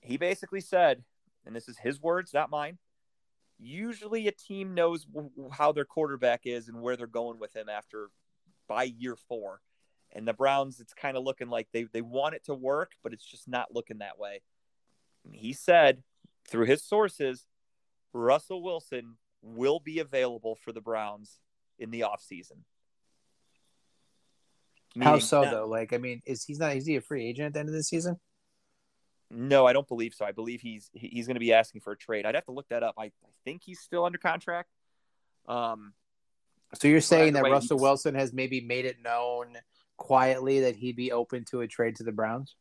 He basically said, and this is his words, not mine, usually a team knows w- how their quarterback is and where they're going with him after by year four. And the Browns, it's kind of looking like they, they want it to work, but it's just not looking that way. And he said, through his sources, Russell Wilson will be available for the Browns in the offseason. How so, not, though? Like, I mean, is he's not is he a free agent at the end of the season? No, I don't believe so. I believe he's he's going to be asking for a trade. I'd have to look that up. I, I think he's still under contract. Um, so you're saying that Russell Wilson has maybe made it known quietly that he'd be open to a trade to the Browns?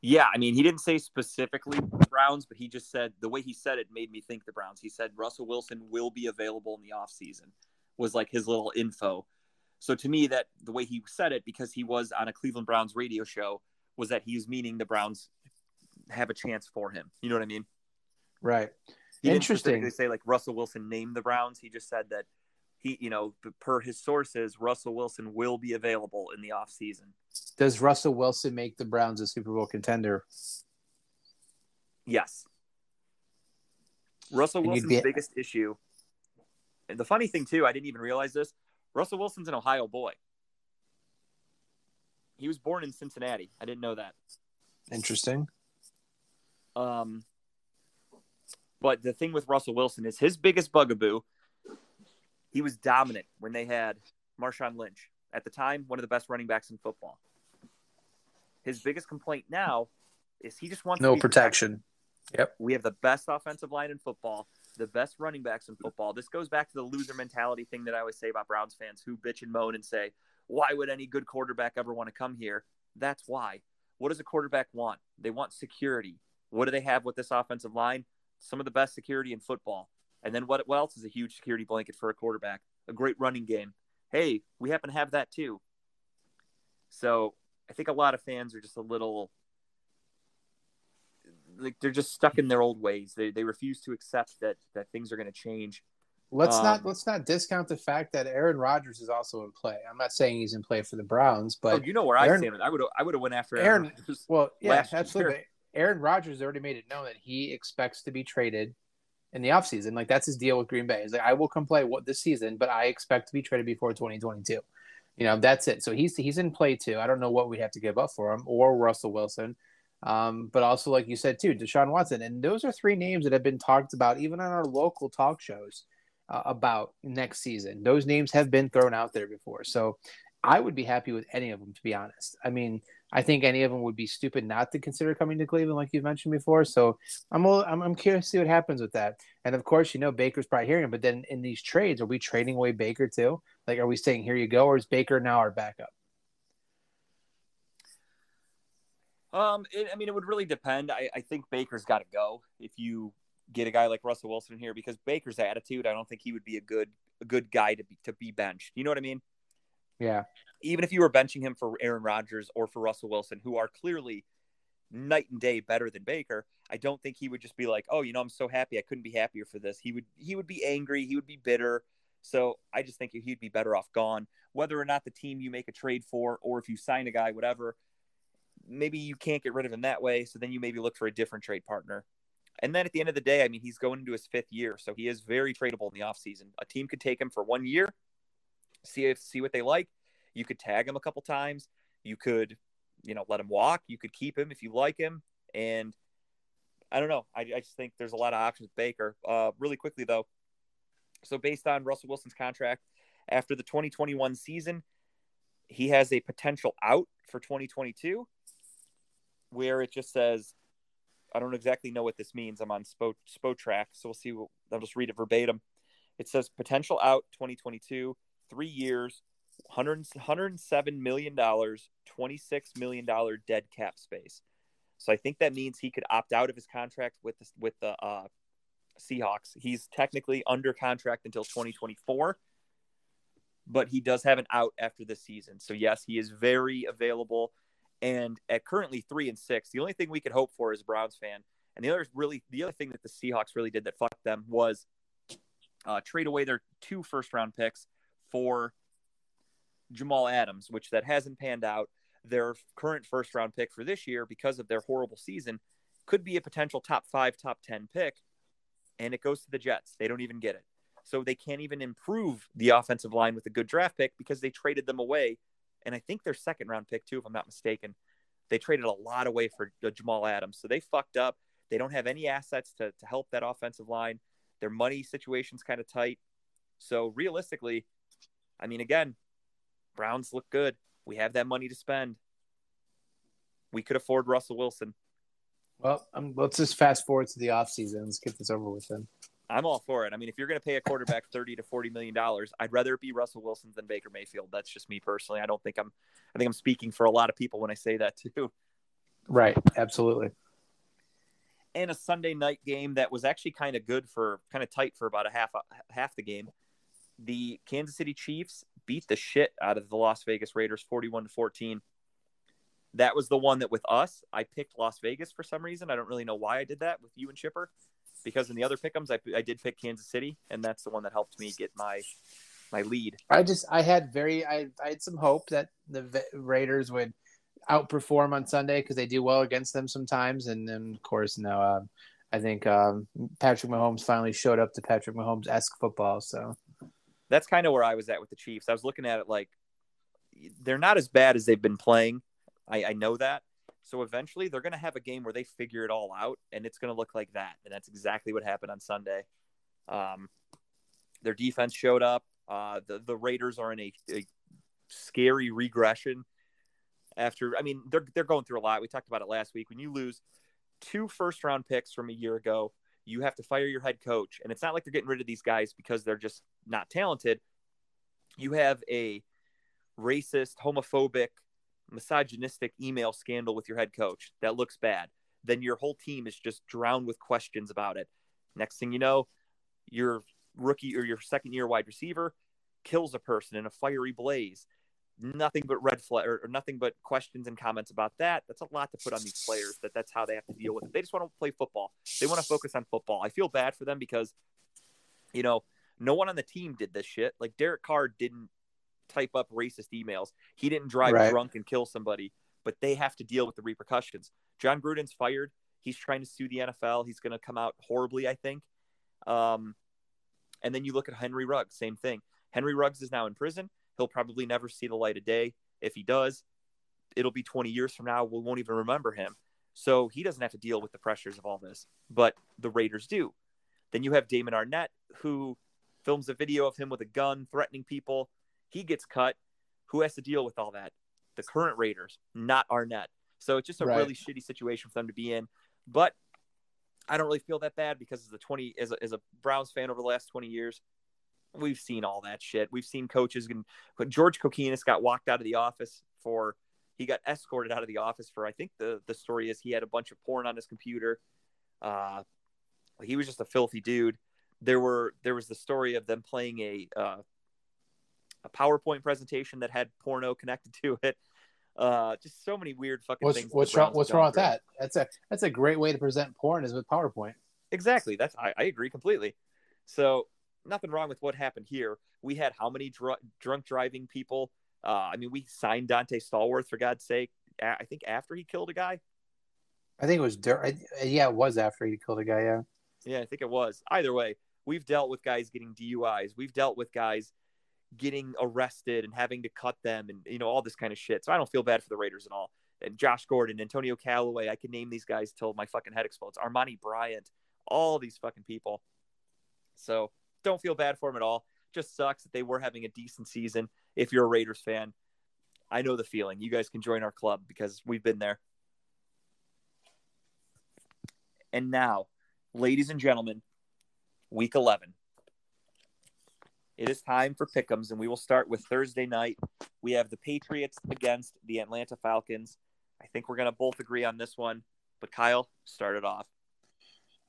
Yeah, I mean, he didn't say specifically the Browns, but he just said, the way he said it made me think the Browns. He said Russell Wilson will be available in the offseason was like his little info. So to me, that the way he said it, because he was on a Cleveland Browns radio show, was that he was meaning the Browns have a chance for him. You know what I mean? Right. He Interesting. They say like Russell Wilson named the Browns. He just said that he, you know, per his sources, Russell Wilson will be available in the offseason. Does Russell Wilson make the Browns a Super Bowl contender? Yes. Russell and Wilson's be... biggest issue, and the funny thing too, I didn't even realize this, Russell Wilson's an Ohio boy. He was born in Cincinnati. I didn't know that. Interesting. Um, but the thing with Russell Wilson is his biggest bugaboo, he was dominant when they had Marshawn Lynch. At the time, one of the best running backs in football. His biggest complaint now is he just wants no to be protection. Protected. Yep. We have the best offensive line in football, the best running backs in football. This goes back to the loser mentality thing that I always say about Browns fans who bitch and moan and say, why would any good quarterback ever want to come here? That's why. What does a quarterback want? They want security. What do they have with this offensive line? Some of the best security in football. And then what, what else is a huge security blanket for a quarterback? A great running game. Hey, we happen to have that too. So I think a lot of fans are just a little like they're just stuck in their old ways. They they refuse to accept that that things are going to change. Let's um, not let's not discount the fact that Aaron Rodgers is also in play. I'm not saying he's in play for the Browns, but oh, you know where Aaron, I stand. I would I would have went after Aaron. Aaron well, yeah, absolutely. Year. Aaron Rodgers already made it known that he expects to be traded in the offseason. Like, that's his deal with Green Bay. He's like, I will come play what this season, but I expect to be traded before twenty twenty-two. You know, that's it. So he's he's in play too. I don't know what we have to give up for him or Russell Wilson. Um, but also, like you said too, Deshaun Watson. And those are three names that have been talked about, even on our local talk shows, uh, about next season. Those names have been thrown out there before. So I would be happy with any of them, to be honest. I mean, I think any of them would be stupid not to consider coming to Cleveland, like you've mentioned before. So I'm a, I'm, I'm curious to see what happens with that. And, of course, you know, Baker's probably hearing, but then in these trades, are we trading away Baker too? Like, are we saying, here you go, or is Baker now our backup? Um, it, I mean, it would really depend. I, I think Baker's got to go if you get a guy like Russell Wilson in here, because Baker's attitude, I don't think he would be a good a good guy to be, to be benched. You know what I mean? Yeah. Even if you were benching him for Aaron Rodgers or for Russell Wilson, who are clearly night and day better than Baker, I don't think he would just be like, oh, you know, I'm so happy. I couldn't be happier for this. He would he would be angry. He would be bitter. So I just think he'd be better off gone. Whether or not the team you make a trade for, or if you sign a guy, whatever, maybe you can't get rid of him that way. So then you maybe look for a different trade partner. And then at the end of the day, I mean, he's going into his fifth year. So he is very tradable in the offseason. A team could take him for one year. See if see what they like. You could tag him a couple times. You could, you know, let him walk. You could keep him if you like him. And I don't know. I, I just think there's a lot of options with Baker. Uh, really quickly though, so based on Russell Wilson's contract, after the twenty twenty-one season, he has a potential out for twenty twenty-two, where it just says, I don't exactly know what this means. I'm on Spo Spotrac, so we'll see. What, I'll just read it verbatim. It says potential out twenty twenty-two. Three years, one hundred seven million dollars, twenty-six million dollars dead cap space. So I think that means he could opt out of his contract with the, with the uh, Seahawks. He's technically under contract until twenty twenty-four, but he does have an out after this season. So, yes, he is very available. And at currently three and six, the only thing we could hope for is a Browns fan. And the other, really, the other thing that the Seahawks really did that fucked them was uh, trade away their two first-round picks for Jamal Adams, which that hasn't panned out. Their current first round pick for this year, because of their horrible season, could be a potential top five, top ten pick, and it goes to the Jets. They don't even get it. So they can't even improve the offensive line with a good draft pick because they traded them away. And I think their second round pick too, if I'm not mistaken, they traded a lot away for Jamal Adams. So they fucked up. They don't have any assets to, to help that offensive line. Their money situation's kind of tight. So realistically, I mean, again, Browns look good. We have that money to spend. We could afford Russell Wilson. Well, um, let's just fast forward to the offseason. Let's get this over with then. I'm all for it. I mean, if you're going to pay a quarterback thirty to forty million dollars, I'd rather it be Russell Wilson than Baker Mayfield. That's just me personally. I don't think I'm – I think I'm speaking for a lot of people when I say that too. Right. Absolutely. And a Sunday night game that was actually kind of good for – kind of tight for about a half half the game. The Kansas City Chiefs beat the shit out of the Las Vegas Raiders forty-one to fourteen. That was the one that with us, I picked Las Vegas for some reason. I don't really know why I did that with you and Chipper, because in the other pick'ems, I, I did pick Kansas City, and that's the one that helped me get my my lead. I just I had very I, I had some hope that the Raiders would outperform on Sunday because they do well against them sometimes, and then of course no. Um, I think um, Patrick Mahomes finally showed up to Patrick Mahomes-esque football, so. That's kind of where I was at with the Chiefs. I was looking at it like they're not as bad as they've been playing. I, I know that. So eventually they're going to have a game where they figure it all out, and it's going to look like that. And that's exactly what happened on Sunday. Um, their defense showed up. Uh, the, the Raiders are in a, a scary regression after. I mean, they're, they're going through a lot. We talked about it last week. When you lose two first-round picks from a year ago, you have to fire your head coach. And it's not like they're getting rid of these guys because they're just not talented. You have a racist, homophobic, misogynistic email scandal with your head coach that looks bad. Then your whole team is just drowned with questions about it. Next thing you know, your rookie or your second year wide receiver kills a person in a fiery blaze. Nothing but red flag or nothing but questions and comments about that. That's a lot to put on these players that that's how they have to deal with it. They just want to play football. They want to focus on football. I feel bad for them because, you know, no one on the team did this shit. Like Derek Carr didn't type up racist emails. He didn't drive right. drunk and kill somebody, but they have to deal with the repercussions. John Gruden's fired. He's trying to sue the N F L. He's going to come out horribly, I think. Um, and then you look at Henry Ruggs, same thing. Henry Ruggs is now in prison. He'll probably never see the light of day. If he does, it'll be twenty years from now. We won't even remember him. So he doesn't have to deal with the pressures of all this, but the Raiders do. Then you have Damon Arnette, who films a video of him with a gun threatening people. He gets cut. Who has to deal with all that? The current Raiders, not Arnett. So it's just a right. really shitty situation for them to be in. But I don't really feel that bad because as a twenty as a, as a Browns fan over the last twenty years, we've seen all that shit. We've seen coaches. And George Kokianis got walked out of the office for he got escorted out of the office for I think the the story is he had a bunch of porn on his computer. Uh, he was just a filthy dude. There were there was the story of them playing a uh, a PowerPoint presentation that had porno connected to it. Uh, just so many weird fucking what's, things. What's wrong? What's wrong with that? That's a that's a great way to present porn is with PowerPoint. Exactly. That's I, I agree completely. So nothing wrong with what happened here. We had how many dr- drunk driving people? Uh, I mean, we signed Dante Stallworth for God's sake. I think after he killed a guy. I think it was. Dur- yeah, it was after he killed a guy. Yeah. Yeah, I think it was. Either way, we've dealt with guys getting D U Is. We've dealt with guys getting arrested and having to cut them and, you know, all this kind of shit. So I don't feel bad for the Raiders at all. And Josh Gordon, Antonio Callaway, I can name these guys till my fucking head explodes. Armani Bryant, all these fucking people. So don't feel bad for them at all. Just sucks that they were having a decent season. If you're a Raiders fan, I know the feeling. You guys can join our club because we've been there. And now, ladies and gentlemen, week eleven. It is time for pick'ems, and we will start with Thursday night. We have the Patriots against the Atlanta Falcons. I think we're going to both agree on this one, but Kyle, start it off.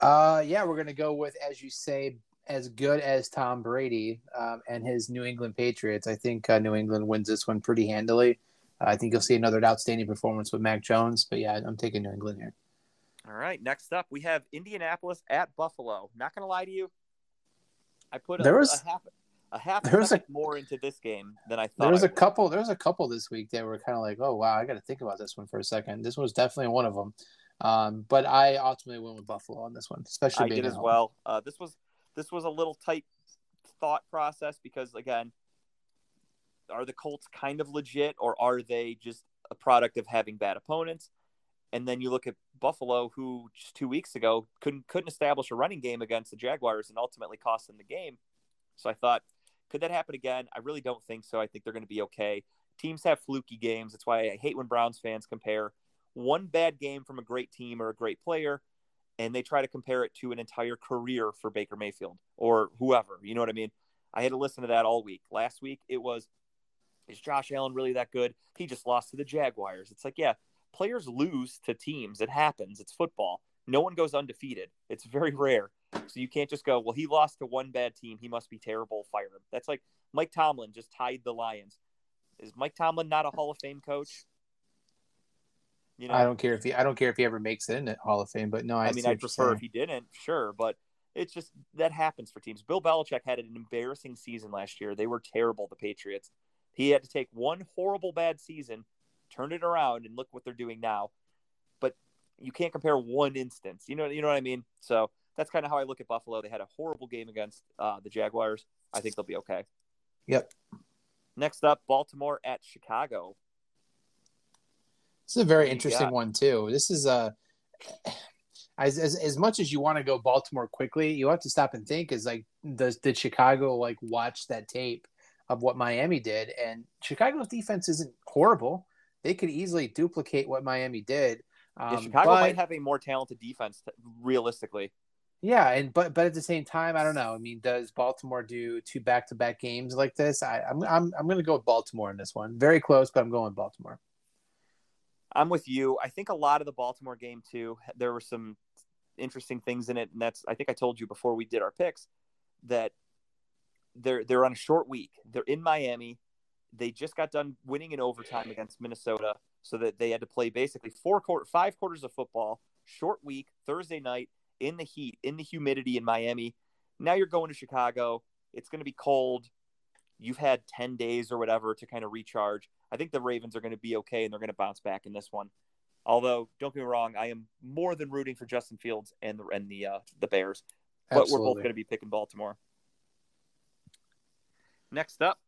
Uh, yeah, we're going to go with, as you say, as good as Tom Brady um, and his New England Patriots. I think uh, New England wins this one pretty handily. Uh, I think you'll see another outstanding performance with Mac Jones, but yeah, I'm taking New England here. All right, next up, we have Indianapolis at Buffalo. Not going to lie to you, I put a, there was... a half – A half there was a, more into this game than I thought. There was I a would. couple. There was a couple this week that were kind of like, "Oh wow, I got to think about this one for a second." This was definitely one of them, um, but I ultimately went with Buffalo on this one, especially. I being did as home. well. Uh, this was this was a little tight thought process because, again, are the Colts kind of legit or are they just a product of having bad opponents? And then you look at Buffalo, who just two weeks ago couldn't couldn't establish a running game against the Jaguars and ultimately cost them the game. So I thought. Could that happen again? I really don't think so. I think they're going to be okay. Teams have fluky games. That's why I hate when Browns fans compare one bad game from a great team or a great player, and they try to compare it to an entire career for Baker Mayfield or whoever. You know what I mean? I had to listen to that all week. Last week, it was, is Josh Allen really that good? He just lost to the Jaguars. It's like, yeah, players lose to teams. It happens. It's football. No one goes undefeated. It's very rare. So you can't just go, well, he lost to one bad team. He must be terrible. Fire him. That's like Mike Tomlin just tied the Lions. Is Mike Tomlin not a Hall of Fame coach? You know, I don't care if he. I don't care if he ever makes it in the Hall of Fame. But no, I, I mean, I'd prefer if he didn't. Sure, but it's just that happens for teams. Bill Belichick had an embarrassing season last year. They were terrible. The Patriots. He had to take one horrible bad season, turn it around, and look what they're doing now. But you can't compare one instance. You know. You know what I mean. So. That's kind of how I look at Buffalo. They had a horrible game against uh, the Jaguars. I think they'll be okay. Yep. Next up, Baltimore at Chicago. This is a very interesting one, too. This is uh, as, as as much as you want to go Baltimore quickly, you have to stop and think is like, does did Chicago like watch that tape of what Miami did? And Chicago's defense isn't horrible. They could easily duplicate what Miami did. Um, yeah, Chicago but... might have a more talented defense, realistically. Yeah, and but but at the same time, I don't know. I mean, does Baltimore do two back-to-back games like this? I, I'm I'm I'm going to go with Baltimore in this one. Very close, but I'm going with Baltimore. I'm with you. I think a lot of the Baltimore game too. There were some interesting things in it, and that's I think I told you before we did our picks that they're they're on a short week. They're in Miami. They just got done winning in overtime against Minnesota, so that they had to play basically four quarter, five quarters of football. Short week, Thursday night. In the heat, in the humidity in Miami. Now you're going to Chicago. It's going to be cold. You've had ten days or whatever to kind of recharge. I think the Ravens are going to be okay, and they're going to bounce back in this one. Although, don't get me wrong, I am more than rooting for Justin Fields and the and the uh, the Bears. But Absolutely. We're both going to be picking Baltimore. Next up,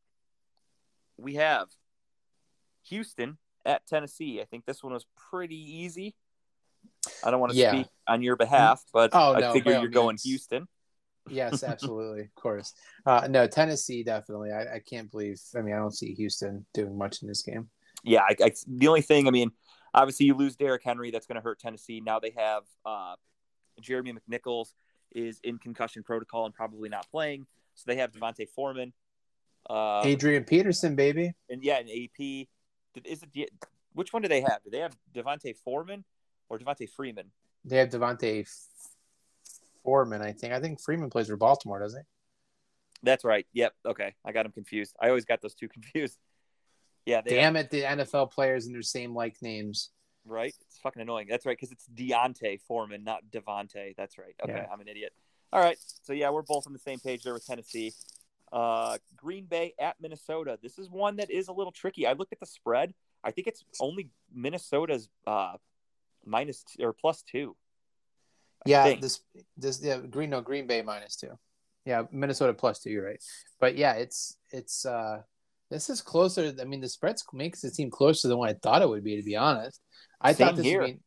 we have Houston at Tennessee. I think this one was pretty easy. I don't want to yeah. speak on your behalf, but oh, I no, figure you're means. going Houston. Yes, absolutely. Of course. Uh, no, Tennessee, definitely. I, I can't believe – I mean, I don't see Houston doing much in this game. Yeah, I, I, the only thing – I mean, obviously you lose Derrick Henry. That's going to hurt Tennessee. Now they have uh, Jeremy McNichols is in concussion protocol and probably not playing. So they have Devontae Foreman. Uh, Adrian Peterson, baby. And yeah, an A P. Is it, which one do they have? Do they have Devontae Foreman or Devontae Freeman? They have Devontae F- Foreman, I think. I think Freeman plays for Baltimore, doesn't he? That's right. Yep. Okay. I got him confused. I always got those two confused. Yeah. They Damn have... it, the N F L players and their same like names. Right? It's fucking annoying. That's right, because it's Deontay Foreman, not Devontae. That's right. Okay. Yeah. I'm an idiot. All right. So, yeah, we're both on the same page there with Tennessee. Uh, Green Bay at Minnesota. This is one that is a little tricky. I looked at the spread. I think it's only Minnesota's uh, minus t- or plus two. I yeah, think. this this yeah Green no Green Bay minus two, yeah Minnesota plus two. You're right, but yeah, it's it's uh, this is closer. I mean, the spreads makes it seem closer than what I thought it would be. To be honest, I Same thought this here. would be,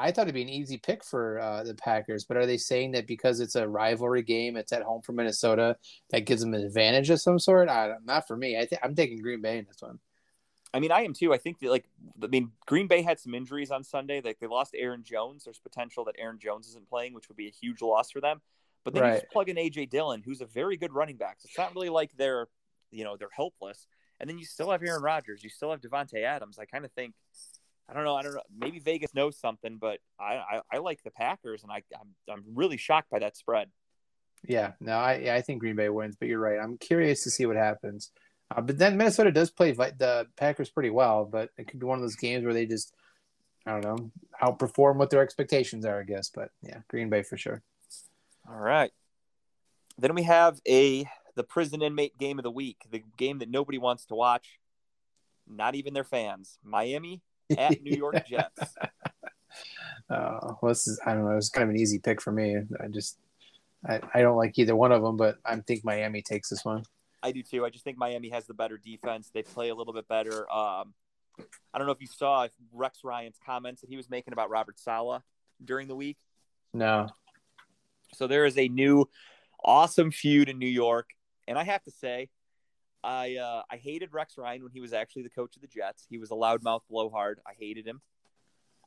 I thought it'd be an easy pick for uh, the Packers. But are they saying that because it's a rivalry game, it's at home for Minnesota, that gives them an advantage of some sort? I don't, not for me. I th- I'm taking Green Bay in this one. I mean, I am too. I think that, like, I mean, Green Bay had some injuries on Sunday. Like, they lost Aaron Jones. There's potential that Aaron Jones isn't playing, which would be a huge loss for them. But then right. you just plug in A J Dillon, who's a very good running back. So it's not really like they're, you know, they're helpless. And then you still have Aaron Rodgers. You still have Devontae Adams. I kind of think, I don't know, I don't know. Maybe Vegas knows something, but I, I, I like the Packers, and I, I'm, I'm really shocked by that spread. Yeah, no, I, I think Green Bay wins, but you're right. I'm curious to see what happens. Uh, but then Minnesota does play the Packers pretty well, but it could be one of those games where they just, I don't know, outperform what their expectations are, I guess. But, yeah, Green Bay for sure. All right. Then we have a the prison inmate game of the week, the game that nobody wants to watch, not even their fans. Miami at New York Jets. Uh, well, this is, I don't know, it's kind of an easy pick for me. I just I, I don't like either one of them, but I think Miami takes this one. I do too. I just think Miami has the better defense. They play a little bit better. Um, I don't know if you saw Rex Ryan's comments that he was making about Robert Saleh during the week. No. So there is a new awesome feud in New York. And I have to say, I uh, I hated Rex Ryan when he was actually the coach of the Jets. He was a loudmouth blowhard. I hated him.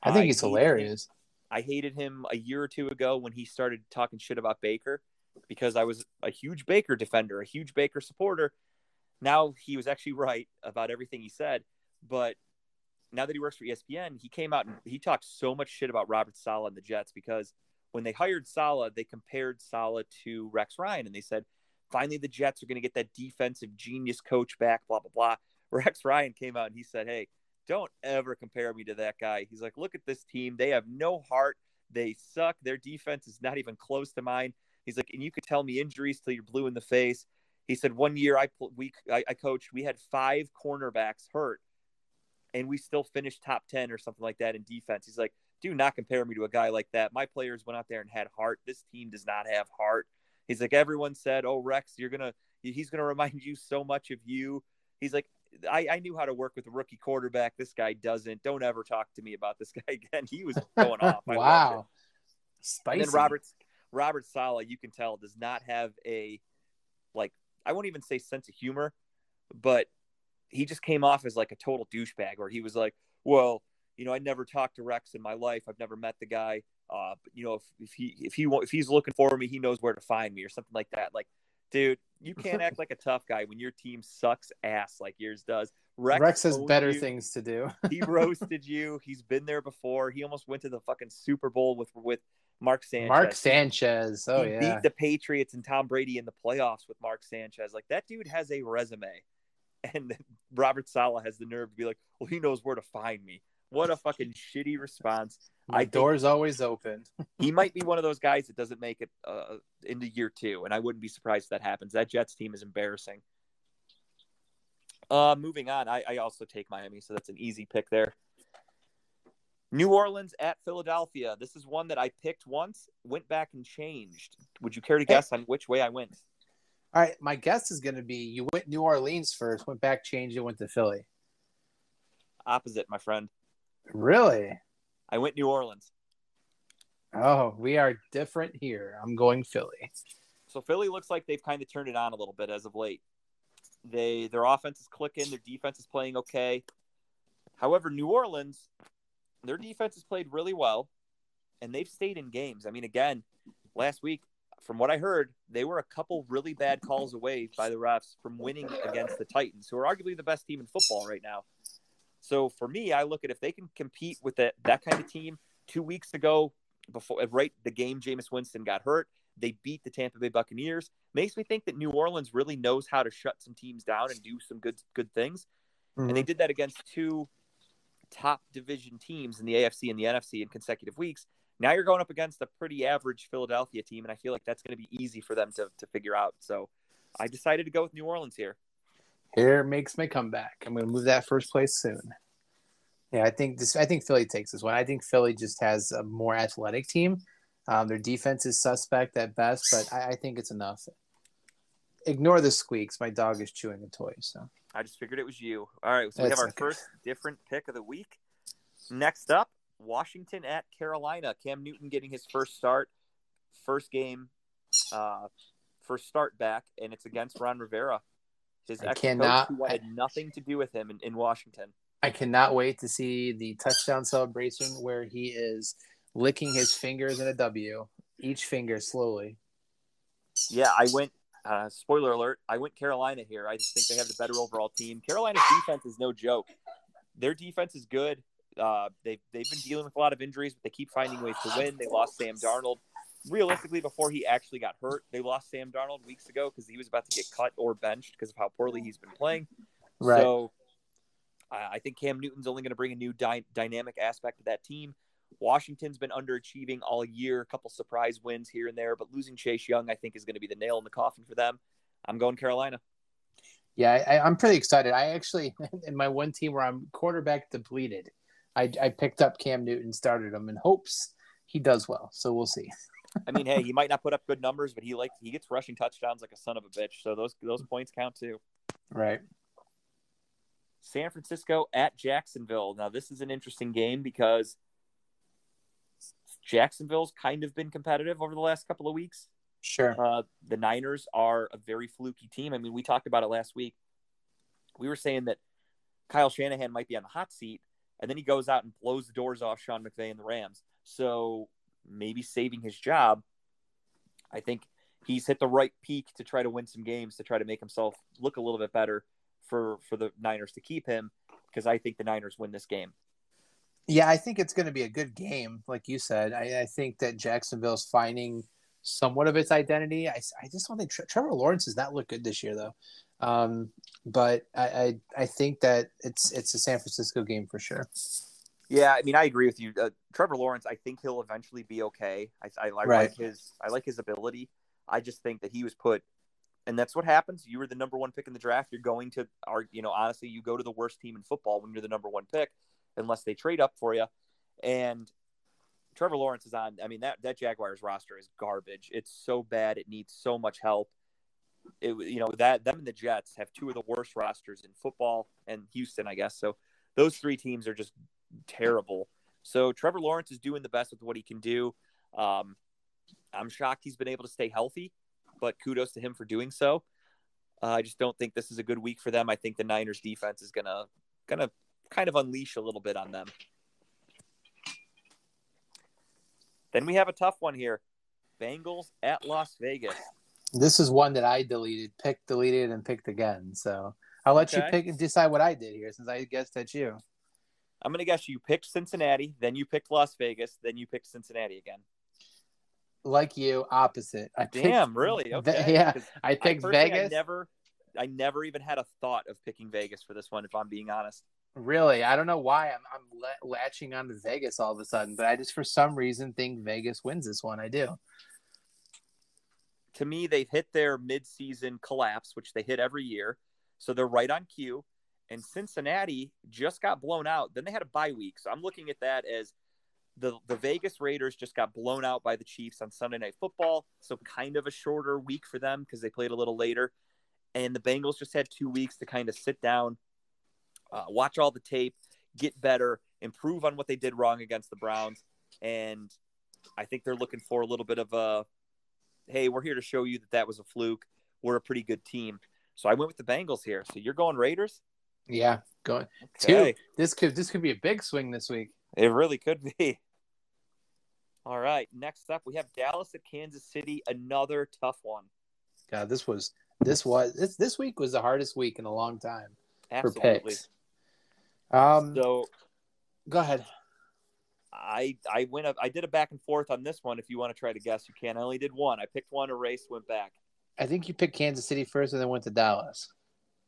I think I he's hilarious. Him. I hated him a year or two ago when he started talking shit about Baker, because I was a huge Baker defender, a huge Baker supporter. Now he was actually right about everything he said. But now that he works for E S P N, he came out and he talked so much shit about Robert Saleh and the Jets, because when they hired Saleh, they compared Saleh to Rex Ryan. And they said, finally, the Jets are going to get that defensive genius coach back, blah, blah, blah. Rex Ryan came out and he said, hey, don't ever compare me to that guy. He's like, look at this team. They have no heart. They suck. Their defense is not even close to mine. He's like, and you could tell me injuries till you're blue in the face. He said, one year I we I, I coached, we had five cornerbacks hurt, and we still finished top ten or something like that in defense. He's like, do not compare me to a guy like that. My players went out there and had heart. This team does not have heart. He's like, everyone said, oh, Rex, you're gonna he's gonna remind you so much of you. He's like, I, I knew how to work with a rookie quarterback. This guy doesn't. Don't ever talk to me about this guy again. He was going off. I wow, spicy. And then Roberts. Robert Saleh, you can tell, does not have a, like, I won't even say sense of humor, but he just came off as like a total douchebag, where he was like, well, you know, I never talked to Rex in my life. I've never met the guy. Uh, but, you know, if, if he if he if he's looking for me, he knows where to find me or something like that. Like, dude, you can't act like a tough guy when your team sucks ass like yours does. Rex, Rex has better you. things to do. He roasted you. He's been there before. He almost went to the fucking Super Bowl with with Mark Sanchez. Mark Sanchez. Oh, he yeah. He beat the Patriots and Tom Brady in the playoffs with Mark Sanchez. Like, that dude has a resume. And Robert Saleh has the nerve to be like, well, he knows where to find me. What a fucking shitty response. My I door's always open. He might be one of those guys that doesn't make it uh, into year two, and I wouldn't be surprised if that happens. That Jets team is embarrassing. Uh, moving on, I, I also take Miami, so that's an easy pick there. New Orleans at Philadelphia. This is one that I picked once, went back and changed. Would you care to guess on which way I went? All right, my guess is going to be you went New Orleans first, went back, changed, and went to Philly. Opposite, my friend. Really? I went New Orleans. Oh, we are different here. I'm going Philly. So Philly looks like they've kind of turned it on a little bit as of late. They their offense is clicking, their defense is playing okay. However, New Orleans, their defense has played really well, and they've stayed in games. I mean, again, last week, from what I heard, they were a couple really bad calls away by the refs from winning against the Titans, who are arguably the best team in football right now. So for me, I look at if they can compete with that, that kind of team. Two weeks ago, before right the game Jameis Winston got hurt, they beat the Tampa Bay Buccaneers. Makes me think that New Orleans really knows how to shut some teams down and do some good good things. Mm-hmm. And they did that against two top division teams in the A F C and the N F C in consecutive weeks. Now you're going up against a pretty average Philadelphia team, and I feel like that's going to be easy for them to, to figure out. So I decided to go with New Orleans here. Here makes my comeback. I'm going to move that first place soon. Yeah, I think this. I think Philly takes this one. I think Philly just has a more athletic team. Um, their defense is suspect at best, but I, I think it's enough. Ignore the squeaks. My dog is chewing a toy. So I just figured it was you. All right, so we That's have our okay. first different pick of the week. Next up, Washington at Carolina. Cam Newton getting his first start, first game, uh, first start back, and it's against Ron Rivera. His ex coach who had nothing to do with him in, in Washington. I cannot wait to see the touchdown celebration where he is licking his fingers in a W, each finger slowly. Yeah, I went, uh, spoiler alert, I went Carolina here. I just think they have the better overall team. Carolina's defense is no joke. Their defense is good. Uh, they've, they've been dealing with a lot of injuries, but they keep finding ways to win. They lost Sam Darnold. Realistically, before he actually got hurt, they lost Sam Darnold weeks ago because he was about to get cut or benched because of how poorly he's been playing. Right. So uh, I think Cam Newton's only going to bring a new dy- dynamic aspect to that team. Washington's been underachieving all year, a couple surprise wins here and there, but losing Chase Young, I think, is going to be the nail in the coffin for them. I'm going Carolina. Yeah, I, I'm pretty excited. I actually, in my one team where I'm quarterback depleted, I, I picked up Cam Newton, started him in hopes he does well. So we'll see. I mean, hey, he might not put up good numbers, but he like he gets rushing touchdowns like a son of a bitch. So those those points count too. Right. San Francisco at Jacksonville. Now this is an interesting game because Jacksonville's kind of been competitive over the last couple of weeks. Sure. Uh, the Niners are a very fluky team. I mean, we talked about it last week. We were saying that Kyle Shanahan might be on the hot seat, and then he goes out and blows the doors off Sean McVay and the Rams. So maybe saving his job. I think he's hit the right peak to try to win some games, to try to make himself look a little bit better for, for the Niners to keep him, because I think the Niners win this game. Yeah, I think it's going to be a good game, like you said. I, I think that Jacksonville's finding somewhat of its identity. I, I just don't think – Trevor Lawrence does not look good this year, though. Um, but I, I I think that it's it's a San Francisco game for sure. Yeah, I mean, I agree with you. Uh, Trevor Lawrence, I think he'll eventually be okay. I, I, I right. like his, I like his ability. I just think that he was put, and that's what happens. You were the number one pick in the draft. You're going to, are you know, honestly, you go to the worst team in football when you're the number one pick, unless they trade up for you. And Trevor Lawrence is on. I mean, that that Jaguars roster is garbage. It's so bad. It needs so much help. It, you know, that them and the Jets have two of the worst rosters in football, and Houston, I guess. So those three teams are just terrible. So Trevor Lawrence is doing the best with what he can do. Um, I'm shocked he's been able to stay healthy, but kudos to him for doing so. Uh, I just don't think this is a good week for them. I think the Niners defense is gonna gonna kind of unleash a little bit on them. Then we have a tough one here: Bengals at Las Vegas. This is one that I deleted, picked, deleted, and picked again. So I'll let okay. you pick and decide what I did here, since I guessed at you. I'm going to guess you picked Cincinnati, then you picked Las Vegas, then you picked Cincinnati again. Like you, opposite. I Damn, picked, really? Okay. Ve- yeah, I picked I, Vegas. I never, I never even had a thought of picking Vegas for this one, if I'm being honest. Really? I don't know why I'm, I'm l- latching on to Vegas all of a sudden, but I just for some reason think Vegas wins this one. I do. To me, they've hit their midseason collapse, which they hit every year. So they're right on cue. And Cincinnati just got blown out. Then they had a bye week. So I'm looking at that as the, the Vegas Raiders just got blown out by the Chiefs on Sunday Night Football. So kind of a shorter week for them because they played a little later. And the Bengals just had two weeks to kind of sit down, uh, watch all the tape, get better, improve on what they did wrong against the Browns. And I think they're looking for a little bit of a hey, we're here to show you that that was a fluke. We're a pretty good team. So I went with the Bengals here. So you're going Raiders? Yeah, going okay. Two. This could this could be a big swing this week. It really could be. All right, next up we have Dallas at Kansas City. Another tough one. God, this was this was this this week was the hardest week in a long time. Absolutely. For picks. Um. So, go ahead. I I went up. I did a back and forth on this one. If you want to try to guess, you can. I only did one. I picked one, erased, went back. I think you picked Kansas City first, and then went to Dallas.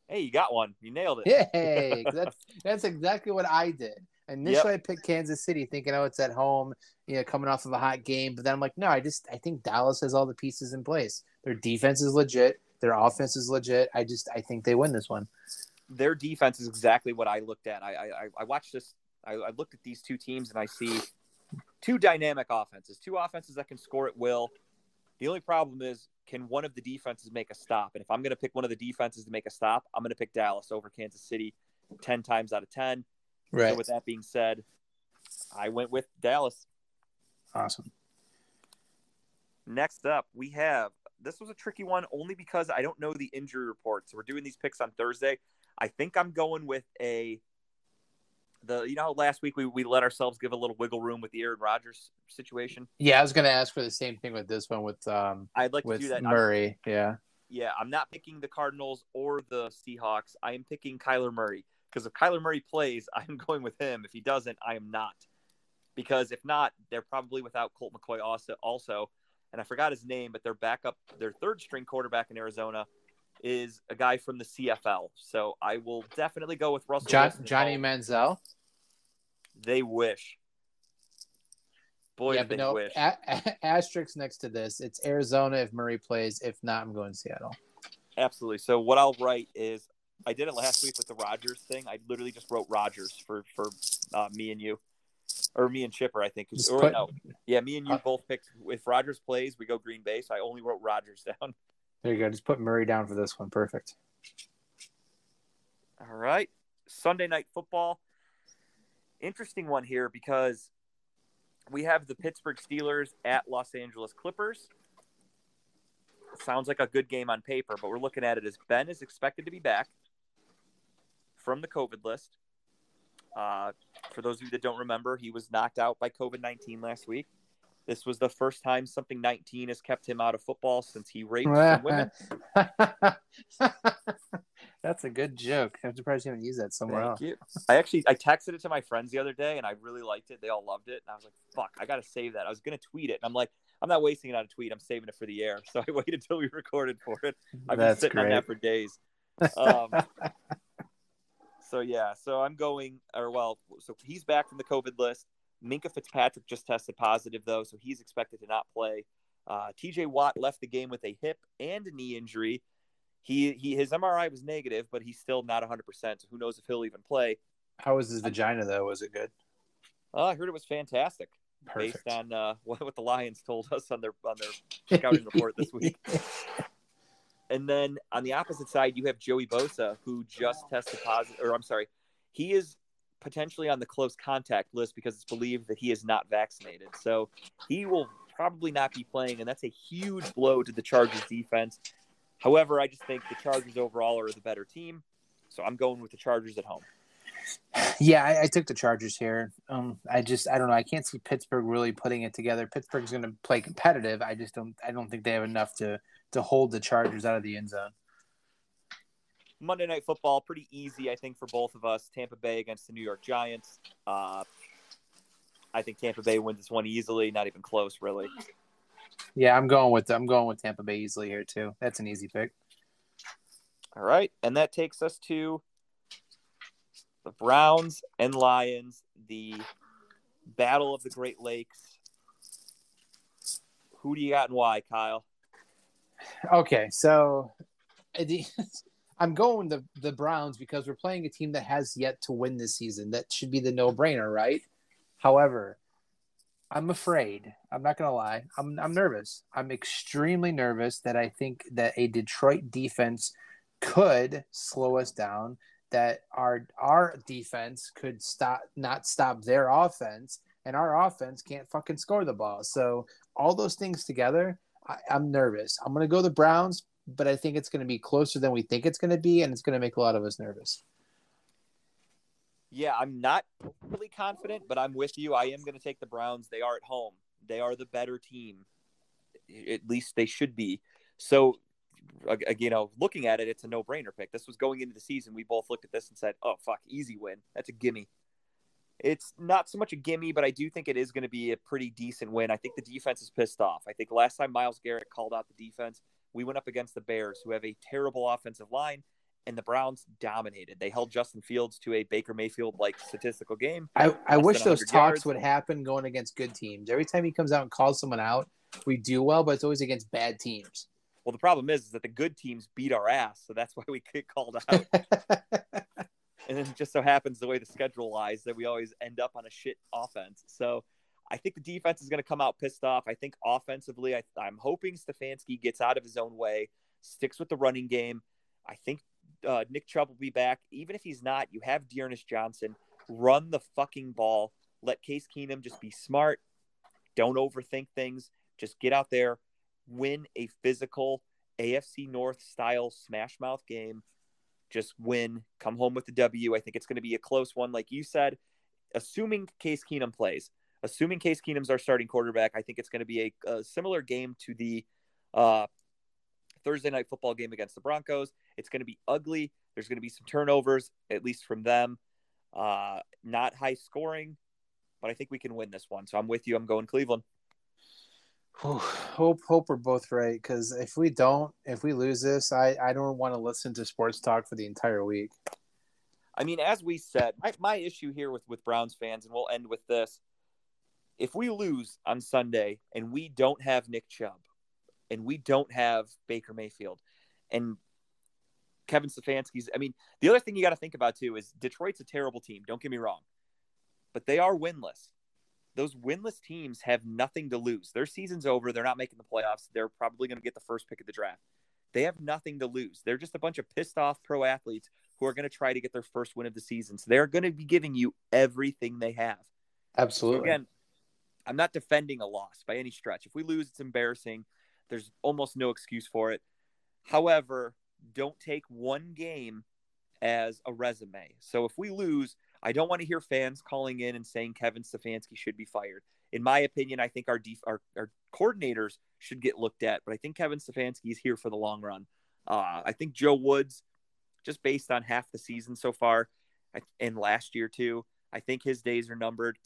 Hey, you got one. You nailed it. Yay! That's that's exactly what I did. Initially, yep. I picked Kansas City, thinking, "Oh, it's at home, you know, coming off of a hot game." But then I'm like, "No, I just I think Dallas has all the pieces in place. Their defense is legit. Their offense is legit. I just I think they win this one." Their defense is exactly what I looked at. I I, I watched this. I, I looked at these two teams, and I see two dynamic offenses, two offenses that can score at will. The only problem is, can one of the defenses make a stop? And if I'm going to pick one of the defenses to make a stop, I'm going to pick Dallas over Kansas City ten times out of ten. Right. So with that being said, I went with Dallas. Awesome. Next up, we have – this was a tricky one only because I don't know the injury report. So we're doing these picks on Thursday. I think I'm going with a – the you know how last week we, we let ourselves give a little wiggle room with the Aaron Rodgers situation? Yeah, I was going to ask for the same thing with this one with um, I'd like with to do that. Murray. I'm, yeah. Yeah, I'm not picking the Cardinals or the Seahawks. I am picking Kyler Murray because if Kyler Murray plays, I'm going with him. If he doesn't, I am not. Because if not, they're probably without Colt McCoy also. also. And I forgot his name, but their backup, their third-string quarterback in Arizona – is a guy from the C F L. So I will definitely go with Russell John, Wilson. Johnny Manziel? They wish. Boy, yeah, they no, wish. A- a- asterisk next to this. It's Arizona if Murray plays. If not, I'm going Seattle. Absolutely. So what I'll write is, I did it last week with the Rodgers thing. I literally just wrote Rodgers for, for uh, me and you. Or me and Chipper, I think. Or, put, no. Yeah, me and you uh, both picked. If Rodgers plays, we go Green Bay. So I only wrote Rodgers down. There you go. Just put Murray down for this one. Perfect. All right. Sunday Night Football. Interesting one here because we have the Pittsburgh Steelers at Los Angeles Clippers. Sounds like a good game on paper, but we're looking at it as Ben is expected to be back from the COVID list. Uh, for those of you that don't remember, he was knocked out by COVID nineteen last week. This was the first time something nineteen has kept him out of football since he raped some women. That's a good joke. I'm surprised you haven't used that somewhere Thank else. You. I actually I texted it to my friends the other day, and I really liked it. They all loved it. And I was like, fuck, I got to save that. I was going to tweet it. And I'm like, I'm not wasting it on a tweet. I'm saving it for the air. So I waited until we recorded for it. I've That's been sitting great. on that for days. Um, so, yeah. So I'm going – or, well, so he's back from the COVID list. Minkah Fitzpatrick just tested positive, though, so he's expected to not play. Uh, T J Watt left the game with a hip and a knee injury. He, he His M R I was negative, but he's still not one hundred percent, so who knows if he'll even play. How was his vagina, though? Was it good? Uh, I heard it was fantastic. Perfect. Based on uh, what, what the Lions told us on their, on their scouting report this week. And then on the opposite side, you have Joey Bosa, who just tested positive – or I'm sorry, he is – potentially on the close contact list because it's believed that he is not vaccinated. So he will probably not be playing, and that's a huge blow to the Chargers defense. However, I just think the Chargers overall are the better team. So I'm going with the Chargers at home. Yeah, I, I took the Chargers here. Um, I just, I don't know. I can't see Pittsburgh really putting it together. Pittsburgh's going to play competitive. I just don't, I don't think they have enough to, to hold the Chargers out of the end zone. Monday Night Football, pretty easy, I think, for both of us. Tampa Bay against the New York Giants. Uh, I think Tampa Bay wins this one easily, not even close, really. Yeah, I'm going with I'm going with Tampa Bay easily here too. That's an easy pick. All right, and that takes us to the Browns and Lions, the Battle of the Great Lakes. Who do you got and why, Kyle? Okay, so. I'm going the the Browns because we're playing a team that has yet to win this season. That should be the no-brainer, right? However, I'm afraid. I'm not going to lie. I'm I'm nervous. I'm extremely nervous that I think that a Detroit defense could slow us down, that our our defense could stop not stop their offense, and our offense can't fucking score the ball. So all those things together, I, I'm nervous. I'm going to go the Browns, but I think it's going to be closer than we think it's going to be, and it's going to make a lot of us nervous. Yeah, I'm not really confident, but I'm with you. I am going to take the Browns. They are at home. They are the better team. At least they should be. So, you know, looking at it, it's a no-brainer pick. This was going into the season. We both looked at this and said, oh, fuck, easy win. That's a gimme. It's not so much a gimme, but I do think it is going to be a pretty decent win. I think the defense is pissed off. I think last time Myles Garrett called out the defense, we went up against the Bears, who have a terrible offensive line, and the Browns dominated. They held Justin Fields to a Baker Mayfield-like statistical game. I, I wish those talks yards. would happen going against good teams. Every time he comes out and calls someone out, we do well, but it's always against bad teams. Well, the problem is, is that the good teams beat our ass, so that's why we get called out. And it just so happens the way the schedule lies that we always end up on a shit offense. So I think the defense is going to come out pissed off. I think offensively, I, I'm hoping Stefanski gets out of his own way, sticks with the running game. I think uh, Nick Chubb will be back. Even if he's not, you have Dearness Johnson. Run the fucking ball. Let Case Keenum just be smart. Don't overthink things. Just get out there. Win a physical A F C North style smash mouth game. Just win. Come home with the W. I think it's going to be a close one, like you said. Assuming Case Keenum plays, assuming Case Keenum's our starting quarterback, I think it's going to be a, a similar game to the uh, Thursday night football game against the Broncos. It's going to be ugly. There's going to be some turnovers, at least from them. Uh, not high scoring, but I think we can win this one. So I'm with you. I'm going Cleveland. Whew, hope hope we're both right, because if we don't, if we lose this, I, I don't want to listen to sports talk for the entire week. I mean, as we said, my, my issue here with, with Browns fans, and we'll end with this, if we lose on Sunday and we don't have Nick Chubb and we don't have Baker Mayfield and Kevin Stefanski's, I mean, the other thing you got to think about too is Detroit's a terrible team, don't get me wrong, but they are winless. Those winless teams have nothing to lose. Their season's over. They're not making the playoffs. They're probably going to get the first pick of the draft. They have nothing to lose. They're just a bunch of pissed off pro athletes who are going to try to get their first win of the season. So they're going to be giving you everything they have. Absolutely. So again, I'm not defending a loss by any stretch. If we lose, it's embarrassing. There's almost no excuse for it. However, don't take one game as a resume. So if we lose, I don't want to hear fans calling in and saying Kevin Stefanski should be fired. In my opinion, I think our, def- our our coordinators should get looked at, but I think Kevin Stefanski is here for the long run. Uh, I think Joe Woods, just based on half the season so far, I, and last year too, I think his days are numbered.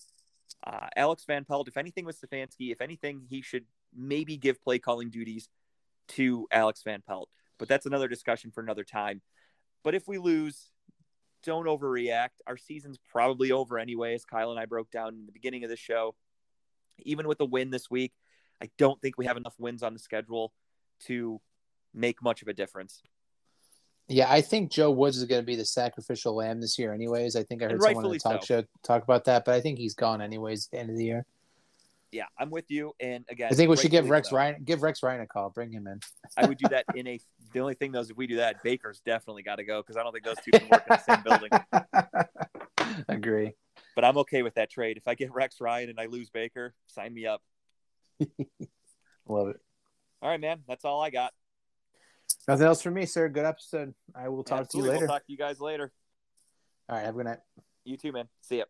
Uh, Alex Van Pelt, if anything with Stefanski, if anything, he should maybe give play calling duties to Alex Van Pelt, but that's another discussion for another time. But if we lose, don't overreact. Our season's probably over anyway, as Kyle and I broke down in the beginning of the show. Even with a win this week, I don't think we have enough wins on the schedule to make much of a difference. Yeah, I think Joe Woods is going to be the sacrificial lamb this year anyways. I think I heard someone on the talk show talk about that, but I think he's gone anyways at the end of the year. Yeah, I'm with you. And again, I think we should give Rex Ryan give Rex Ryan a call. Bring him in. I would do that in a. The only thing though is if we do that, Baker's definitely got to go because I don't think those two can work in the same building. Agree. But I'm okay with that trade. If I get Rex Ryan and I lose Baker, sign me up. Love it. All right, man. That's all I got. Nothing else for me, sir. Good episode. I will talk yeah, to you later. We'll talk to you guys later. All right. Have a good night. You too, man. See ya.